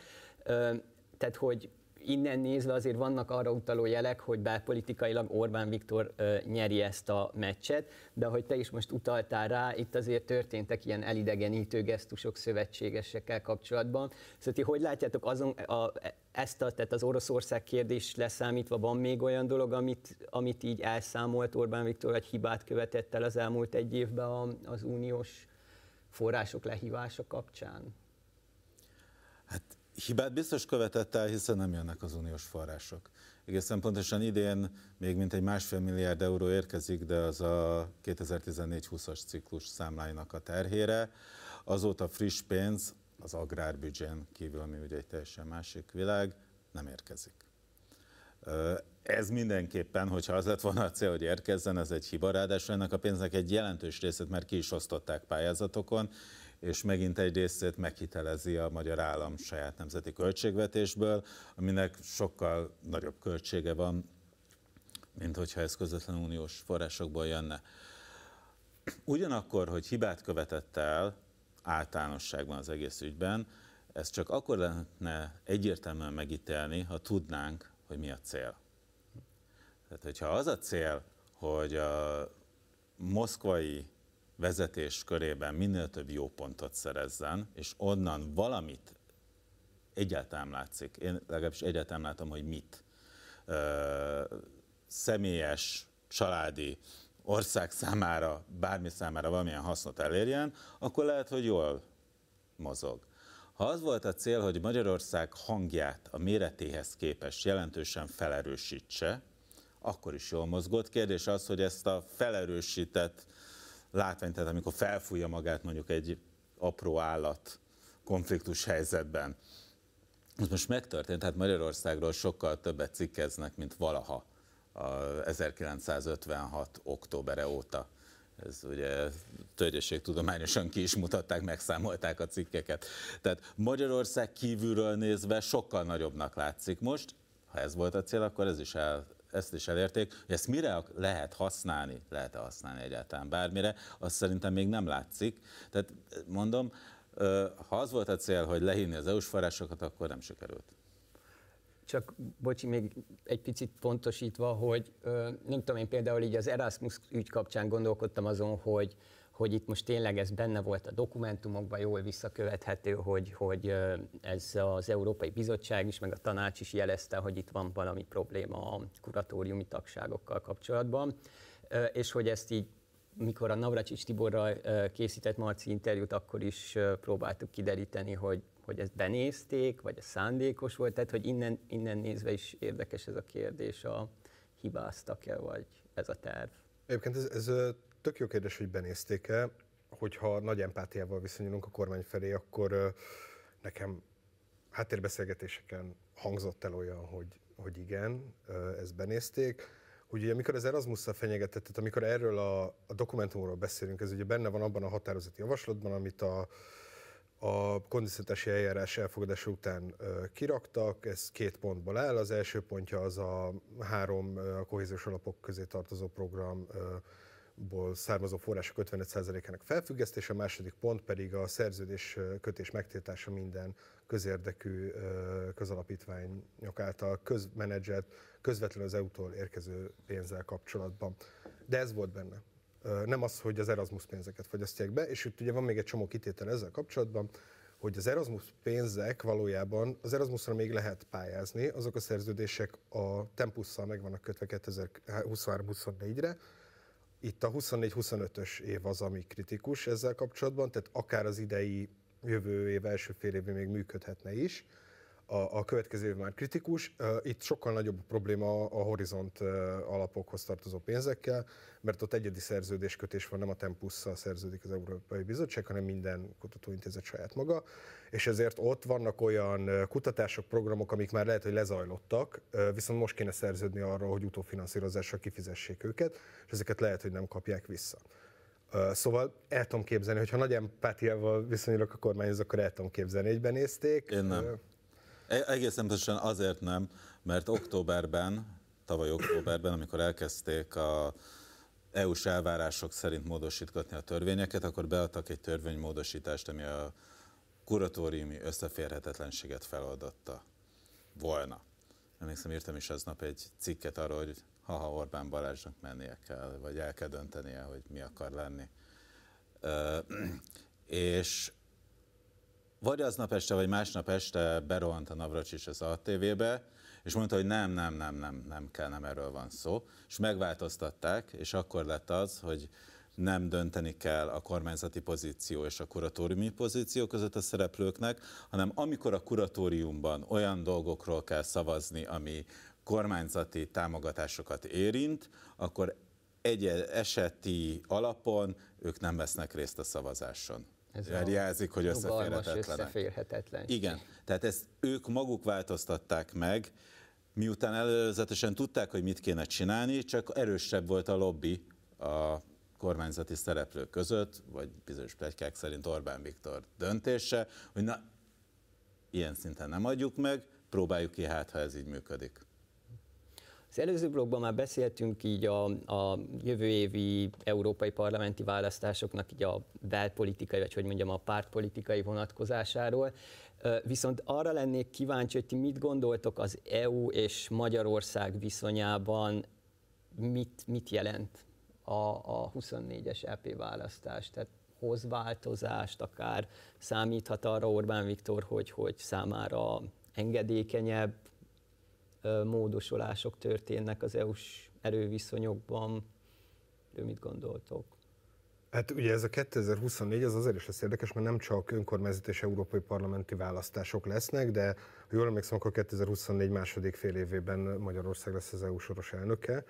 Tehát, hogy innen nézve azért vannak arra utaló jelek, hogy bár politikailag Orbán Viktor nyeri ezt a meccset, de ahogy te is most utaltál rá, itt azért történtek ilyen elidegenítő gesztusok szövetségesekkel kapcsolatban. Szóval ti hogy látjátok azon, a, ezt a, tehát az Oroszország kérdés leszámítva van még olyan dolog, amit, amit így elszámolt Orbán Viktor, vagy hibát követett el az elmúlt egy évben az uniós források lehívása kapcsán? Hát hibát biztos követett el, hiszen nem jönnek az uniós források. Egészen pontosan idén még mintegy másfél milliárd euró érkezik, de az a kétezer-tizennégy-húszas ciklus számláinak a terhére. Azóta friss pénz az agrárbüdzsén kívül, ami ugye egy teljesen másik világ, nem érkezik. Ez mindenképpen, hogyha az lett volna a cél, hogy érkezzen, ez egy hiba, ráadásul ennek a pénznek egy jelentős részét már ki is osztották pályázatokon, és megint egy részét meghitelezi a magyar állam saját nemzeti költségvetésből, aminek sokkal nagyobb költsége van, mint hogyha ez közvetlenül uniós forrásokból jönne. Ugyanakkor, hogy hibát követett el általánosságban az egész ügyben, ezt csak akkor lehetne egyértelműen megítélni, ha tudnánk, hogy mi a cél. Tehát, hogyha az a cél, hogy a moszkvai vezetés körében minél több jó pontot szerezzen, és onnan valamit egyáltalán látszik, én legalábbis egyáltalán látom, hogy mit, Ö, személyes, családi, ország számára, bármi számára valamilyen hasznot elérjen, akkor lehet, hogy jól mozog. Ha az volt a cél, hogy Magyarország hangját a méretéhez képest jelentősen felerősítse, akkor is jól mozgott. Kérdés az, hogy ezt a felerősített látvány, tehát amikor felfújja magát mondjuk egy apró állat konfliktus helyzetben. Ez most megtörtént, tehát Magyarországról sokkal többet cikkeznek, mint valaha a ezerkilencszázötvenhat októbere óta. Ez ugye törvénytudományosan ki is mutatták, megszámolták a cikkeket. Tehát Magyarország kívülről nézve sokkal nagyobbnak látszik most. Ha ez volt a cél, akkor ez is el, ezt is elérték. Hogy ezt mire lehet használni? Lehet-e használni egyáltalán bármire? Azt szerintem még nem látszik. Tehát mondom, ha az volt a cél, hogy lehívni az é u-s forrásokat, akkor nem sikerült. Csak, bocsi, még egy picit pontosítva, hogy nem tudom, én például így az Erasmus ügy kapcsán gondolkodtam azon, hogy, hogy itt most tényleg ez benne volt a dokumentumokban, jól visszakövethető, hogy, hogy ez az Európai Bizottság is, meg a Tanács is jelezte, hogy itt van valami probléma a kuratóriumi tagságokkal kapcsolatban, és hogy ezt így, mikor a Navracsics Tiborral készített Marci interjút, akkor is próbáltuk kideríteni, hogy hogy ezt benézték, vagy ez szándékos volt, tehát hogy innen, innen nézve is érdekes ez a kérdés, a hibáztak-e, vagy ez a terv? Egyébként ez, ez tök jó kérdés, hogy benézték-e, hogyha nagy empátiával viszonyulunk a kormány felé, akkor nekem háttérbeszélgetéseken hangzott el olyan, hogy, hogy igen, ezt benézték. Hogy ugye amikor az Erasmusszal fenyegetett, tehát amikor erről a, a dokumentumról beszélünk, ez ugye benne van abban a határozati javaslatban, amit a A kondicionálási eljárás elfogadása után kiraktak, ez két pontból áll. Az első pontja az a három a kohéziós alapok közé tartozó programból származó források ötvenöt százalékának felfüggesztése, a második pont pedig a szerződés kötés megtiltása minden közérdekű közalapítványok által közmenedzselt, közvetlenül az é u-tól érkező pénzzel kapcsolatban. De ez volt benne. Nem az, hogy az Erasmus pénzeket fogyasztják be, és itt ugye van még egy csomó kitétel ezzel kapcsolatban, hogy az Erasmus pénzek valójában, az Erasmusra még lehet pályázni, azok a szerződések a tempusszal meg vannak kötve kétezer-huszonhárom-huszonnégyre, itt a huszonnégy-huszonötös év az, ami kritikus ezzel kapcsolatban, tehát akár az idei jövő év első fél évben még működhetne is, a, a következő év már kritikus. Itt sokkal nagyobb probléma a horizont alapokhoz tartozó pénzekkel, mert ott egyedi szerződéskötés van, nem a Tempusszal szerződik az Európai Bizottság, hanem minden kutatóintézet saját maga, és ezért ott vannak olyan kutatások, programok, amik már lehet, hogy lezajlottak, viszont most kéne szerződni arra, hogy utófinanszírozással kifizessék őket, és ezeket lehet, hogy nem kapják vissza. Szóval el tudom képzelni, hogyha nagy empátiával viszonyulok a kormányhoz, akkor el tudom képzelni, hogy benézték. Én nem. Egészen pontosan azért nem, mert októberben, tavaly októberben, amikor elkezdték a é u-s elvárások szerint módosítgatni a törvényeket, akkor beadtak egy törvénymódosítást, ami a kuratóriumi összeférhetetlenséget feloldotta volna. Emlékszem, írtam is aznap egy cikket arról, hogy ha-ha, Orbán Balázsnak mennie kell, vagy el kell döntenie, hogy mi akar lenni. Ö, és vagy aznap este, vagy másnap este berohant a Navracsics az á té vé-be, és mondta, hogy nem, nem, nem, nem, nem kell, nem erről van szó. És megváltoztatták, és akkor lett az, hogy nem dönteni kell a kormányzati pozíció és a kuratóriumi pozíció között a szereplőknek, hanem amikor a kuratóriumban olyan dolgokról kell szavazni, ami kormányzati támogatásokat érint, akkor egy eseti alapon ők nem vesznek részt a szavazáson. Ez jelzik, hogy összeférhetetlen. Igen, tehát ezt ők maguk változtatták meg, miután előzetesen tudták, hogy mit kéne csinálni, csak erősebb volt a lobby a kormányzati szereplők között, vagy bizonyos pletykák szerint Orbán Viktor döntése, hogy na, ilyen szinten nem adjuk meg, próbáljuk ki, hát ha ez így működik. Az előző blogban már beszéltünk így a, a jövő évi európai parlamenti választásoknak így a belpolitikai, vagy hogy mondjam, a pártpolitikai vonatkozásáról, viszont arra lennék kíváncsi, hogy ti mit gondoltok az é u és Magyarország viszonyában, mit, mit jelent a huszonnégyes é pé választás, tehát hoz változást, akár számíthat arra Orbán Viktor, hogy, hogy számára engedékenyebb módosulások történnek az é u-s erőviszonyokban. Erről mit gondoltok? Hát ugye ez a kétezer-huszonnégy az azért is lesz érdekes, mert nem csak önkormányzat és európai parlamenti választások lesznek, de ha jól emlékszem, akkor kétezer-huszonnégy második fél évében Magyarország lesz az é u soros elnöke,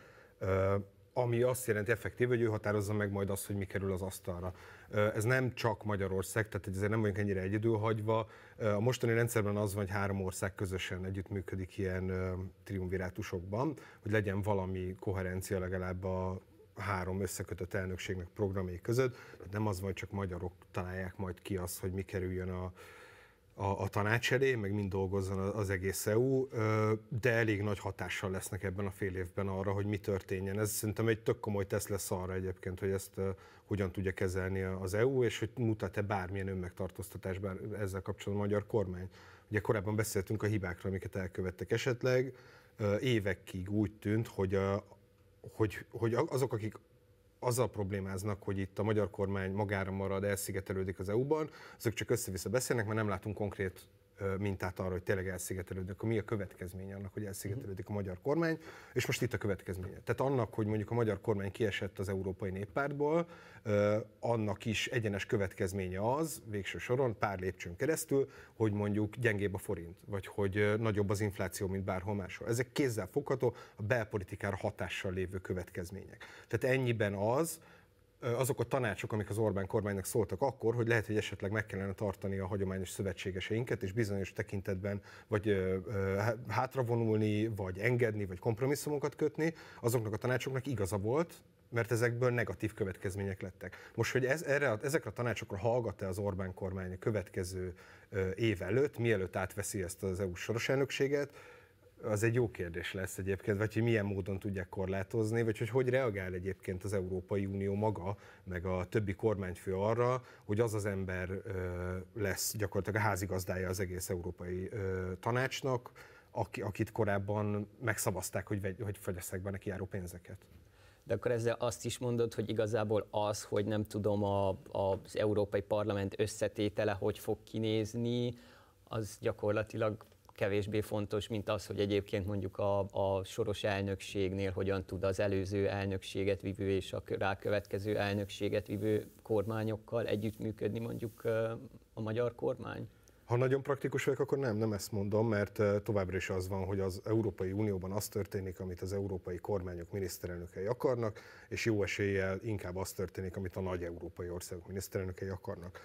ami azt jelenti effektív, hogy ő határozza meg majd azt, hogy mi kerül az asztalra. Ez nem csak Magyarország, tehát ezért nem vagyunk ennyire egyedülhagyva. A mostani rendszerben az van, hogy három ország közösen együttműködik ilyen triumvirátusokban, hogy legyen valami koherencia legalább a három összekötött elnökségnek programjai között. Tehát nem az van, hogy csak magyarok találják majd ki azt, hogy mi kerüljön a A, a tanács elé, meg mind dolgozzon az egész é u, de elég nagy hatással lesznek ebben a fél évben arra, hogy mi történjen. Ez szerintem egy tök komoly teszt lesz arra egyébként, hogy ezt hogyan tudja kezelni az é u, és hogy mutat-e bármilyen önmegtartóztatás bár ezzel kapcsolatban a magyar kormány. Ugye korábban beszéltünk a hibákra, amiket elkövettek esetleg. Évekig úgy tűnt, hogy, a, hogy, hogy azok, akik azzal problémáznak, hogy itt a magyar kormány magára marad, elszigetelődik az é u-ban, azok csak össze-vissza beszélnek, mert nem látunk konkrét mintát arra, hogy tényleg elszigetelődnek. Mi a következménye annak, hogy elszigetelődik a magyar kormány, és most itt a következménye. Tehát annak, hogy mondjuk a magyar kormány kiesett az Európai Néppártból, annak is egyenes következménye az, végső soron, pár lépcsőn keresztül, hogy mondjuk gyengébb a forint, vagy hogy nagyobb az infláció, mint bárhol máshol. Ezek kézzel fogható, a belpolitikára hatással lévő következmények. Tehát ennyiben az, azok a tanácsok, amik az Orbán kormánynak szóltak akkor, hogy lehet, hogy esetleg meg kellene tartani a hagyományos szövetségeseinket, és bizonyos tekintetben vagy ö, ö, hátravonulni, vagy engedni, vagy kompromisszumokat kötni, azoknak a tanácsoknak igaza volt, mert ezekből negatív következmények lettek. Most, hogy ez, erre, ezekre a tanácsokra hallgat-e az Orbán kormány a következő ö, év előtt, mielőtt átveszi ezt az é u soros elnökséget, az egy jó kérdés lesz egyébként, vagy hogy milyen módon tudják korlátozni, vagy hogy hogy reagál egyébként az Európai Unió maga, meg a többi kormányfő arra, hogy az az ember lesz gyakorlatilag a házigazdája az egész Európai Tanácsnak, akit korábban megszavazták, hogy, hogy fogyasszák be neki járó pénzeket. De akkor ezzel azt is mondod, hogy igazából az, hogy nem tudom, a, az Európai Parlament összetétele hogy fog kinézni, az gyakorlatilag kevésbé fontos, mint az, hogy egyébként mondjuk a, a soros elnökségnél hogyan tud az előző elnökséget vívő és a rákövetkező elnökséget vívő kormányokkal együttműködni mondjuk a magyar kormány? Ha nagyon praktikus vagyok, akkor nem, nem ezt mondom, mert továbbra is az van, hogy az Európai Unióban az történik, amit az európai kormányok miniszterelnökei akarnak, és jó eséllyel inkább az történik, amit a nagy európai országok miniszterelnökei akarnak.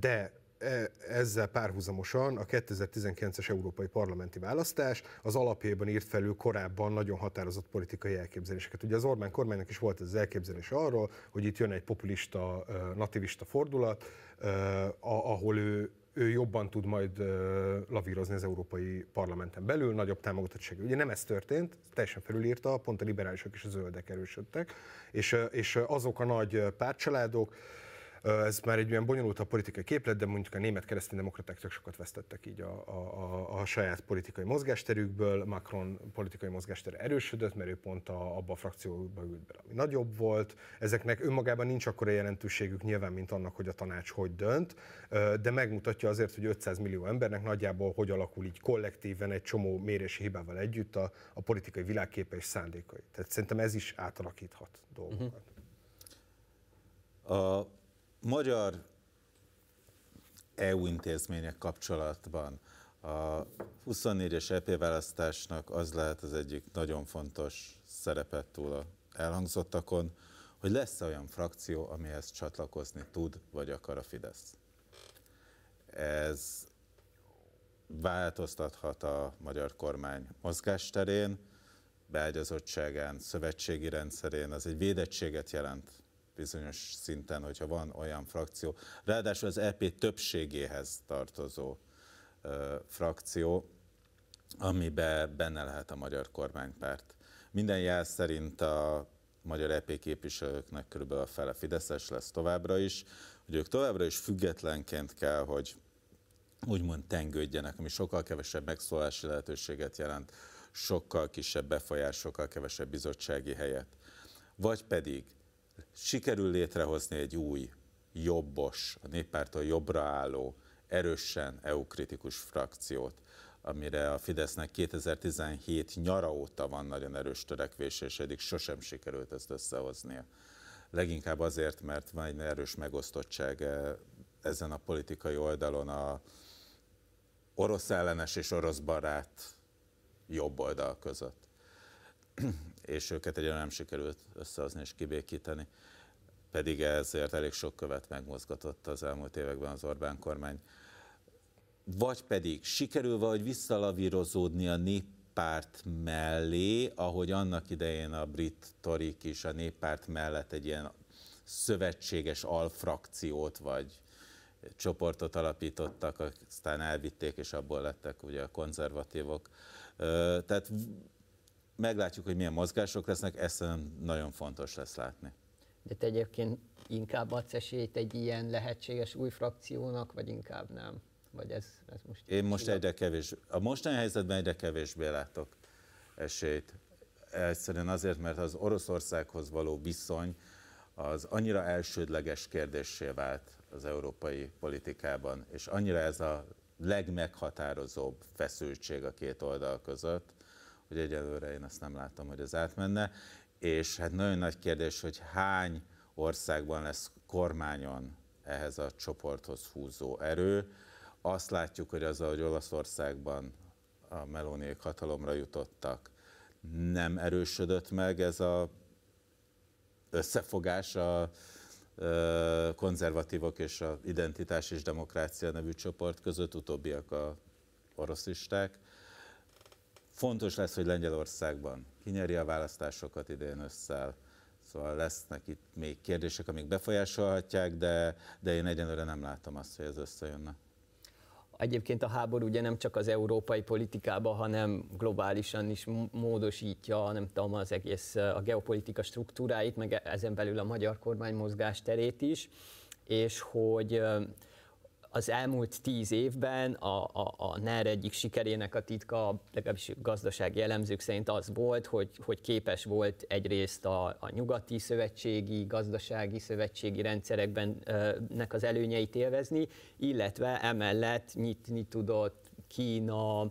De ezzel párhuzamosan a kétezer-tizenkilences európai parlamenti választás az alapjában írt felül korábban nagyon határozott politikai elképzeléseket. Ugye az Orbán kormánynak is volt ez az elképzelés arról, hogy itt jön egy populista, nativista fordulat, ahol ő, ő jobban tud majd lavírozni az európai parlamenten belül, nagyobb támogatottság. Ugye nem ez történt, teljesen felülírta, pont a liberálisok és a zöldek erősödtek, és, és azok a nagy pártcsaládok, Ez már egy olyan bonyolultabb politikai képlet, de mondjuk a német kereszténydemokraták tök sokat vesztettek így a, a, a, a saját politikai mozgásterükből. Macron politikai mozgástere erősödött, mert ő pont a, abba a frakcióba ült be, ami nagyobb volt. Ezeknek önmagában nincs akkora jelentőségük nyilván, mint annak, hogy a tanács hogy dönt, de megmutatja azért, hogy ötszáz millió embernek nagyjából hogy alakul így kollektíven egy csomó mérési hibával együtt a, a politikai világképe és szándékai. Tehát szerintem ez is átalakíthat dolgokat. Uh-huh. A... magyar é u intézmények kapcsolatban a huszonnégyes é pé választásnak az lehet az egyik nagyon fontos szerepet túl a elhangzottakon, hogy lesz olyan frakció, amihez csatlakozni tud, vagy akar a Fidesz. Ez változtathat a magyar kormány mozgásterén, beágyazottságán, szövetségi rendszerén, az egy védettséget jelent bizonyos szinten, hogyha van olyan frakció, ráadásul az é pé többségéhez tartozó ö, frakció, amiben benne lehet a magyar kormánypárt. Minden jel szerint a magyar é pé képviselőknek körülbelül a fele fideszes lesz továbbra is, hogy ők továbbra is függetlenként kell, hogy úgymond tengődjenek, ami sokkal kevesebb megszólási lehetőséget jelent, sokkal kisebb befolyás, sokkal kevesebb bizottsági helyet. Vagy pedig sikerül létrehozni egy új, jobbos, a néppártól jobbra álló, erősen é u-kritikus frakciót, amire a Fidesznek kétezer-tizenhét nyara óta van nagyon erős törekvés, és eddig sosem sikerült ezt összehoznia. Leginkább azért, mert van egy erős megosztottság ezen a politikai oldalon a orosz ellenes és orosz barát jobb oldal között. És őket egyre nem sikerült összehozni és kibékíteni. Pedig ezért elég sok követ megmozgatott az elmúlt években az Orbán kormány. Vagy pedig sikerül valahogy visszalavírozódni a néppárt mellé, ahogy annak idején a brit torik is a néppárt mellett egy ilyen szövetséges alfrakciót vagy csoportot alapítottak, aztán elvitték, és abból lettek ugye a konzervatívok. Tehát meglátjuk, hogy milyen mozgások lesznek, ezt nagyon fontos lesz látni. De te egyébként inkább adsz esélyt egy ilyen lehetséges új frakciónak, vagy inkább nem? Vagy ez, ez most Én most igaz? egyre kevés, a mostani helyzetben egyre kevésbé látok esélyt. Egyszerűen azért, mert az Oroszországhoz való viszony az annyira elsődleges kérdéssé vált az európai politikában, és annyira ez a legmeghatározóbb feszültség a két oldal között, hogy egyelőre én azt nem látom, hogy ez átmenne, és hát nagyon nagy kérdés, hogy hány országban lesz kormányon ehhez a csoporthoz húzó erő. Azt látjuk, hogy az, ahogy Olaszországban a Meloniék hatalomra jutottak, nem erősödött meg ez az összefogás a konzervatívok és az Identitás és Demokrácia nevű csoport között, utóbbiak a oroszisták. Fontos lesz, hogy Lengyelországban kinyeri a választásokat idén ősszel, szóval lesznek itt még kérdések, amik befolyásolhatják, de, de én egyenlőre nem látom azt, hogy ez összejönne. Egyébként a háború ugye nem csak az európai politikában, hanem globálisan is módosítja, nem tudom, az egész a geopolitika struktúráit, meg ezen belül a magyar kormány mozgásterét is, és hogy az elmúlt tíz évben a, a, a NER egyik sikerének a titka, legalábbis gazdasági elemzők szerint az volt, hogy, hogy képes volt egyrészt a, a nyugati szövetségi, gazdasági szövetségi rendszerekben ö, nek az előnyeit élvezni, illetve emellett nyitni tudott Kína,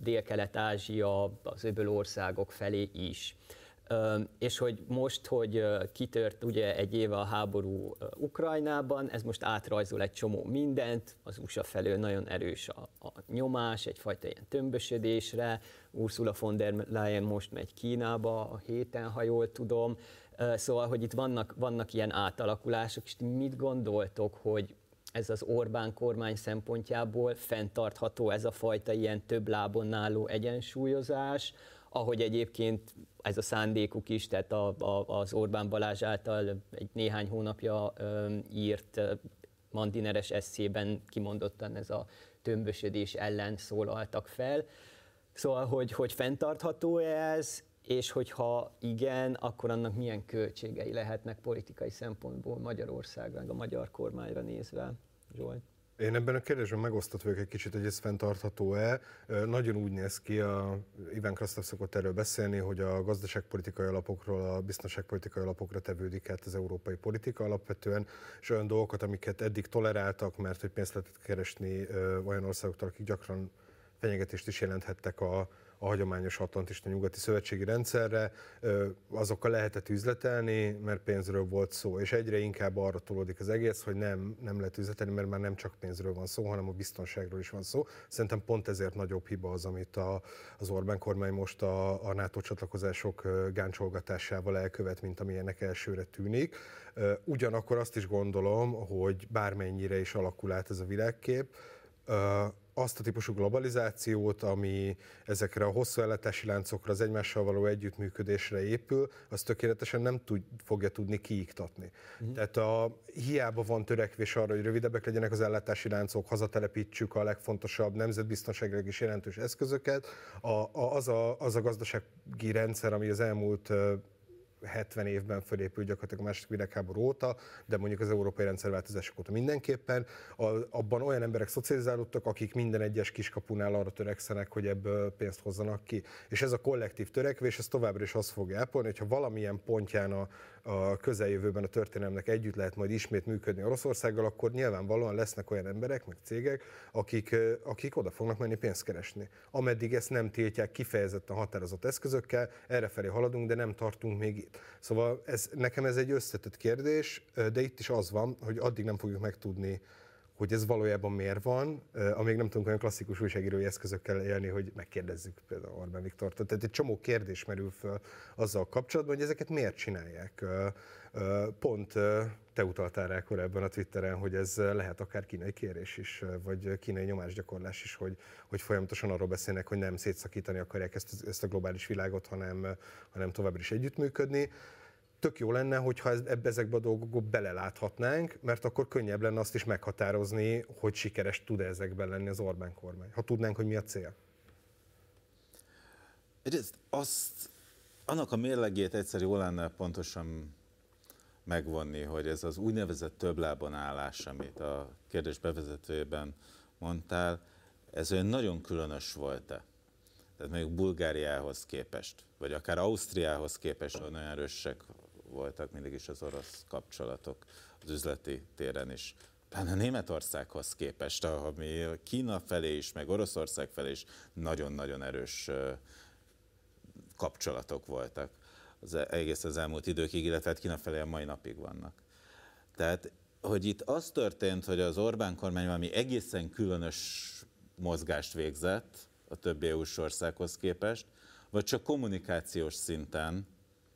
Dél-Kelet-Ázsia, az öböl országok felé is. És hogy most, hogy kitört ugye egy éve a háború Ukrajnában, ez most átrajzol egy csomó mindent, az u es á felől nagyon erős a, a nyomás, egyfajta ilyen tömbösödésre, Ursula von der Leyen most megy Kínába a héten, ha jól tudom, szóval, hogy itt vannak, vannak ilyen átalakulások, és mit gondoltok, hogy ez az Orbán kormány szempontjából fenntartható ez a fajta ilyen több lábon álló egyensúlyozás, ahogy egyébként ez a szándékuk is, tehát a, a, az Orbán Balázs által egy néhány hónapja ö, írt ö, mandineres eszében kimondottan ez a tömbösödés ellen szólaltak fel. Szóval, hogy, hogy fenntartható ez, és hogyha igen, akkor annak milyen költségei lehetnek politikai szempontból Magyarországra, a magyar kormányra nézve, Zsolt? Én ebben a kérdésben megosztott vagyok egy kicsit, hogy ez fenntartható-e. Nagyon úgy néz ki, a, Iván Krasztaf szokott erről beszélni, hogy a gazdaságpolitikai alapokról a biztonságpolitikai alapokra tevődik át az európai politika alapvetően, és olyan dolgokat, amiket eddig toleráltak, mert hogy pénzt lehetett keresni olyan országoktól, akik gyakran fenyegetést is jelenthettek a a hagyományos atlantista nyugati szövetségi rendszerre, azokkal lehetett üzletelni, mert pénzről volt szó, és egyre inkább arra tolódik az egész, hogy nem, nem lehet üzletelni, mert már nem csak pénzről van szó, hanem a biztonságról is van szó. Szerintem pont ezért nagyobb hiba az, amit a, az Orbán kormány most a, a NATO csatlakozások gáncsolgatásával elkövet, mint amilyenek elsőre tűnik. Ugyanakkor azt is gondolom, hogy bármennyire is alakul át ez a világkép, azt a típusú globalizációt, ami ezekre a hosszú ellátási láncokra, az egymással való együttműködésre épül, az tökéletesen nem tud, fogja tudni kiiktatni. Mm. Tehát a, hiába van törekvés arra, hogy rövidebbek legyenek az ellátási láncok, hazatelepítsük a legfontosabb nemzetbiztonságilag is jelentős eszközöket, a, a, az, a, az a gazdasági rendszer, ami az elmúlt hetven évben fölépül gyakorlatilag a második világháború óta, de mondjuk az európai rendszerváltozások óta mindenképpen. A, abban olyan emberek szocializálódtak, akik minden egyes kiskapunál arra törekszenek, hogy ebből pénzt hozzanak ki. És ez a kollektív törekvés, ez továbbra is azt fogja ápolni, hogyha valamilyen pontján a, a közeljövőben a történelemnek együtt lehet majd ismét működni Oroszországgal, akkor nyilvánvalóan lesznek olyan emberek, meg cégek, akik, akik oda fognak menni pénzt keresni. Ameddig ezt nem tiltják kifejezetten határozott eszközökkel, errefelé haladunk, de nem tartunk még itt. Szóval ez, nekem ez egy összetett kérdés, de itt is az van, hogy addig nem fogjuk megtudni, hogy ez valójában miért van, amíg nem tudunk olyan klasszikus újságírói eszközökkel élni, hogy megkérdezzük például Orbán Viktortól. Tehát egy csomó kérdés merül föl azzal kapcsolatban, hogy ezeket miért csinálják. Pont te utaltál rá korábban a Twitteren, hogy ez lehet akár kínai kérés is, vagy kínai nyomásgyakorlás is, hogy, hogy folyamatosan arról beszélnek, hogy nem szétszakítani akarják ezt, ezt a globális világot, hanem, hanem továbbra is együttműködni. Tök jó lenne, hogyha ebbe ezekbe a dolgokba beleláthatnánk, mert akkor könnyebb lenne azt is meghatározni, hogy sikeres tud-e ezekben lenni az Orbán kormány, ha tudnánk, hogy mi a cél. Egyrészt azt, annak a mérlegét egyszer jól lenne pontosan megvonni, hogy ez az úgynevezett több lábon állás, amit a kérdés bevezetőjében mondtál, ez olyan nagyon különös volt-e? Tehát mondjuk Bulgáriához képest, vagy akár Ausztriához képest olyan erősek voltak mindig is az orosz kapcsolatok az üzleti téren is. Pláne Németországhoz képest, ami Kína felé is, meg Oroszország felé is nagyon-nagyon erős kapcsolatok voltak. Az egész az elmúlt időkig, illetve hát Kína felé a mai napig vannak. Tehát, hogy itt az történt, hogy az Orbán kormány valami egészen különös mozgást végzett a többi é u-s országhoz képest, vagy csak kommunikációs szinten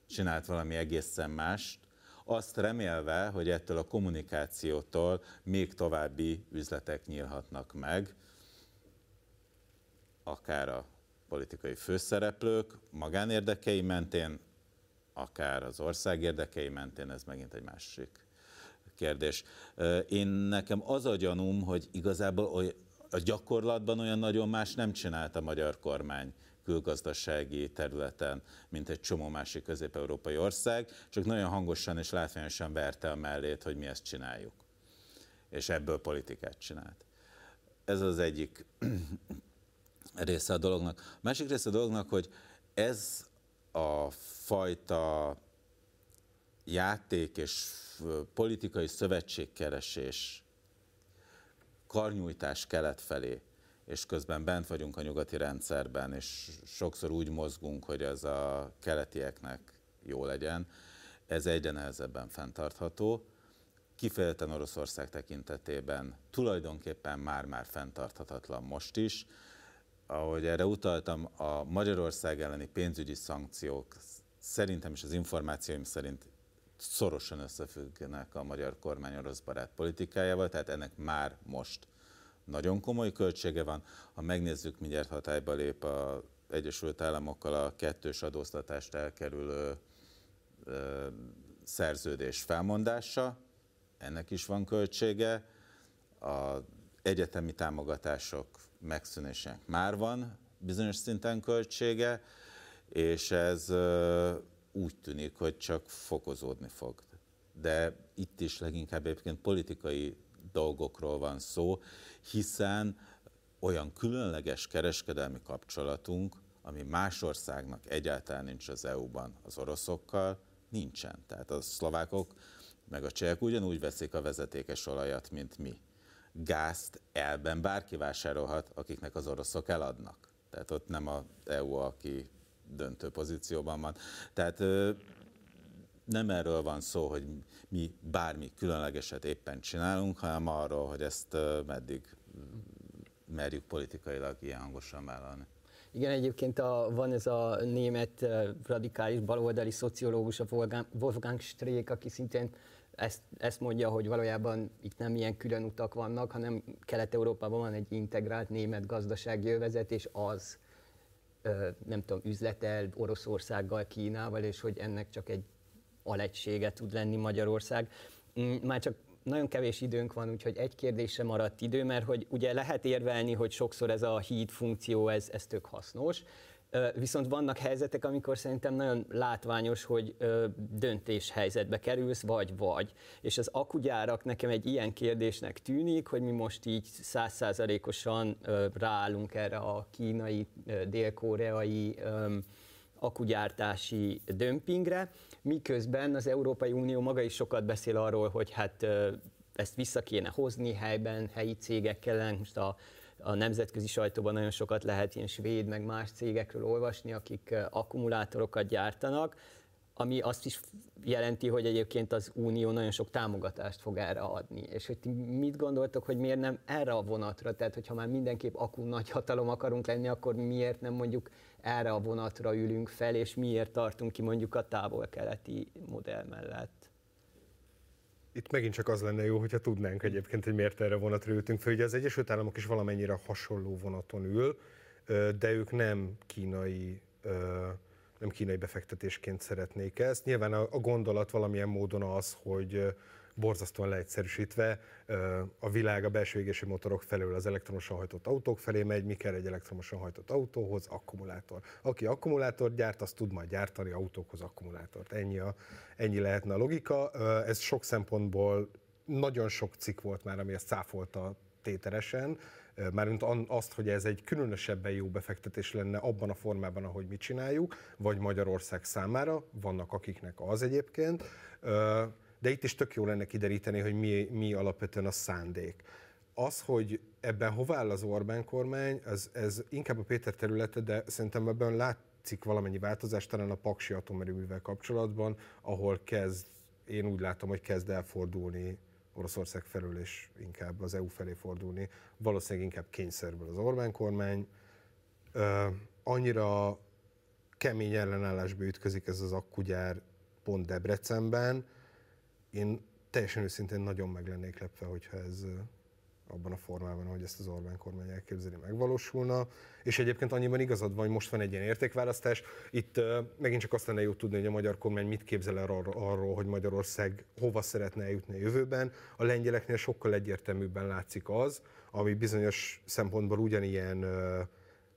csinált valami egészen mást, azt remélve, hogy ettől a kommunikációtól még további üzletek nyílhatnak meg, akár a politikai főszereplők magánérdekei mentén, akár az ország érdekei mentén, ez megint egy másik kérdés. Én nekem az a gyanúm, hogy igazából a gyakorlatban olyan nagyon más nem csinált a magyar kormány külgazdasági területen, mint egy csomó másik közép-európai ország, csak nagyon hangosan és látványosan verte a mellét, hogy mi ezt csináljuk. És ebből politikát csinált. Ez az egyik része a dolognak. A másik része a dolognak, hogy ez a fajta játék és politikai szövetségkeresés, karnyújtás kelet felé, és közben bent vagyunk a nyugati rendszerben, és sokszor úgy mozgunk, hogy ez a keletieknek jó legyen, ez egyre nehezebben fenntartható. Kifejezetten Oroszország tekintetében tulajdonképpen már-már fenntarthatatlan most is. Ahogy erre utaltam, a Magyarország elleni pénzügyi szankciók szerintem és az információim szerint szorosan összefüggnek a magyar kormány orosz barát politikájával, tehát ennek már most nagyon komoly költsége van. Ha megnézzük, mindjárt hatályba lép az Egyesült Államokkal a kettős adóztatást elkerülő ö, szerződés felmondása, ennek is van költsége, az egyetemi támogatások megszűnésének már van bizonyos szinten költsége, és ez úgy tűnik, hogy csak fokozódni fog. De itt is leginkább egyébként politikai dolgokról van szó, hiszen olyan különleges kereskedelmi kapcsolatunk, ami más országnak egyáltalán nincs az é u-ban, az oroszokkal nincsen. Tehát a szlovákok meg a csehek ugyanúgy veszik a vezetékes olajat, mint mi. Gázt elben bárki vásárolhat, akiknek az oroszok eladnak. Tehát ott nem az é u, aki döntő pozícióban van. Tehát nem erről van szó, hogy mi bármi különlegeset éppen csinálunk, hanem arról, hogy ezt meddig merjük politikailag ilyen hangosan vállalni. Igen, egyébként a, van ez a német radikális baloldali szociológus, a Wolfgang, Wolfgang Streeck, aki szintén ezt, ezt mondja, hogy valójában itt nem ilyen külön utak vannak, hanem Kelet-Európában van egy integrált német gazdasági övezet, és az nem tudom, üzletel Oroszországgal, Kínával, és hogy ennek csak egy alegysége tud lenni Magyarország. Már csak nagyon kevés időnk van, úgyhogy egy kérdésre maradt idő, mert hogy ugye lehet érvelni, hogy sokszor ez a híd funkció, ez, ez tök hasznos, viszont vannak helyzetek, amikor szerintem nagyon látványos, hogy döntéshelyzetbe kerülsz, vagy-vagy. És az akugyárak nekem egy ilyen kérdésnek tűnik, hogy mi most így százszázalékosan ráállunk erre a kínai, dél-koreai akugyártási dömpingre, miközben az Európai Unió maga is sokat beszél arról, hogy hát ezt vissza kéne hozni helyben, helyi cégekkel ellen. Most a, a nemzetközi sajtóban nagyon sokat lehet ilyen svéd, meg más cégekről olvasni, akik akkumulátorokat gyártanak, ami azt is jelenti, hogy egyébként az Unió nagyon sok támogatást fog erre adni. És hogy ti mit gondoltok, hogy miért nem erre a vonatra? Tehát, hogyha már mindenképp akkum nagyhatalom akarunk lenni, akkor miért nem mondjuk erre a vonatra ülünk fel, és miért tartunk ki mondjuk a távol-keleti modell mellett? Itt megint csak az lenne jó, hogyha tudnánk egyébként, hogy miért erre a vonatra ültünk fel. Ugye az Egyesült Államok is valamennyire hasonló vonaton ül, de ők nem kínai... nem kínai befektetésként szeretnék ezt. Nyilván a, a gondolat valamilyen módon az, hogy borzasztóan leegyszerűsítve a világ a belső égési motorok felől az elektromosan hajtott autók felé megy, mi kell egy elektromosan hajtott autóhoz? Akkumulátor. Aki akkumulátort gyárt, az tud majd gyártani autókhoz akkumulátort. Ennyi, a, ennyi lehetne a logika. Ez sok szempontból nagyon sok cikk volt már, ami ezt cáfolta téteresen, mármint azt, hogy ez egy különösebben jó befektetés lenne abban a formában, ahogy mi csináljuk, vagy Magyarország számára, vannak akiknek az egyébként, de itt is tök jó lenne kideríteni, hogy mi, mi alapvetően a szándék. Az, hogy ebben hová áll az Orbán kormány, ez, ez inkább a Péter területe, de szerintem ebben látszik valamennyi változás, talán a paksi atomerőművel kapcsolatban, ahol kezd, én úgy látom, hogy kezd elfordulni Oroszország felől, és inkább az é u felé fordulni, valószínűleg inkább kényszerből az Orbán kormány. Uh, annyira kemény ellenállásba ütközik ez az akkugyár pont Debrecenben. Én teljesen őszintén nagyon meg lennék lepve, hogyha ez uh, abban a formában, ahogy ezt az Orbán kormány elképzeli, megvalósulna. És egyébként annyiban igazad van, hogy most van egy ilyen értékválasztás. Itt uh, megint csak azt lenne jó tudni, hogy a magyar kormány mit képzel el arról, arról, hogy Magyarország hova szeretne eljutni a jövőben. A lengyeleknél sokkal egyértelműbben látszik az, ami bizonyos szempontból ugyanilyen, uh,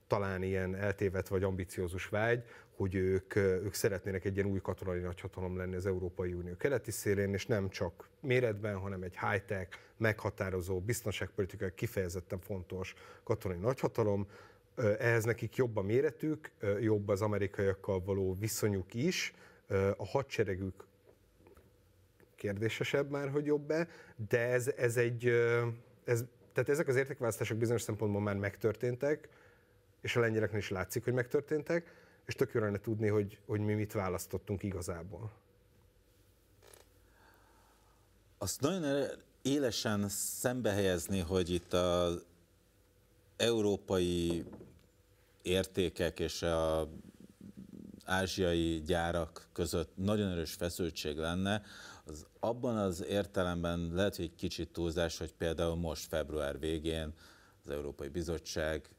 talán ilyen eltévedt vagy ambiciózus vágy, hogy ők, ők szeretnének egy ilyen új katonai nagyhatalom lenni az Európai Unió keleti szélén, és nem csak méretben, hanem egy high-tech, meghatározó, biztonságpolitikai kifejezetten fontos katonai nagyhatalom. Ehhez nekik jobb a méretük, jobb az amerikaiakkal való viszonyuk is, a hadseregük kérdésesebb már, hogy jobb-e, de ez, ez egy... Ez, tehát ezek az értékválasztások bizonyos szempontból már megtörténtek, és a lengyeleknél is látszik, hogy megtörténtek, és tök jó lenne tudni, hogy, hogy mi mit választottunk igazából. Azt nagyon élesen szembehelyezni, hogy itt az európai értékek és az ázsiai gyárak között nagyon erős feszültség lenne, az abban az értelemben lehet, hogy egy kicsit túlzás, hogy például most február végén az Európai Bizottság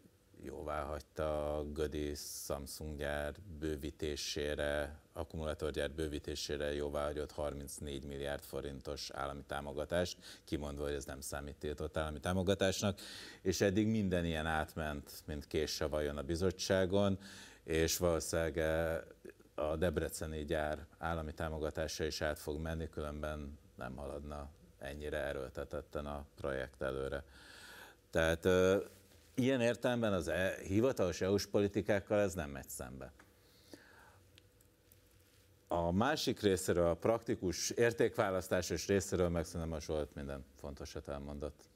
jóvá hagyta a gödi Samsung gyár bővítésére, akkumulátorgyár bővítésére jóvá hagyott harmincnégy milliárd forintos állami támogatást, kimondva, hogy ez nem számít tiltott állami támogatásnak, és eddig minden ilyen átment, mint késő vajon a bizottságon, és valószínűleg a debreceni gyár állami támogatása is át fog menni, különben nem haladna ennyire erőltetetten a projekt előre. Tehát ilyen értelemben az e, hivatalos é u-s politikákkal ez nem megy szembe. A másik részéről, a praktikus értékválasztásos részéről meg szerintem a Zsolt minden fontosat elmondott.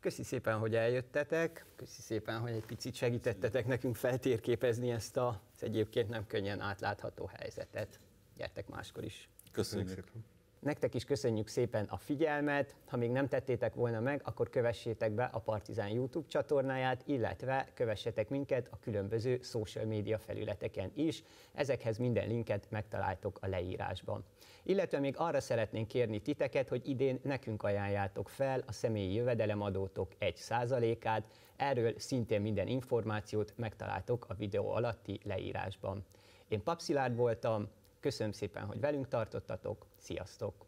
Köszi szépen, hogy eljöttetek, köszi szépen, hogy egy picit segítettetek nekünk feltérképezni ezt az egyébként nem könnyen átlátható helyzetet. Gyertek máskor is. Köszönjük szépen. Nektek is köszönjük szépen a figyelmet, ha még nem tettétek volna meg, akkor kövessétek be a Partizán YouTube csatornáját, illetve kövessetek minket a különböző social media felületeken is, ezekhez minden linket megtaláltok a leírásban. Illetve még arra szeretnénk kérni titeket, hogy idén nekünk ajánljátok fel a személyi jövedelemadótok egy százalékát, erről szintén minden információt megtaláltok a videó alatti leírásban. Én Pap Szilárd voltam, köszönöm szépen, hogy velünk tartottatok, sziasztok!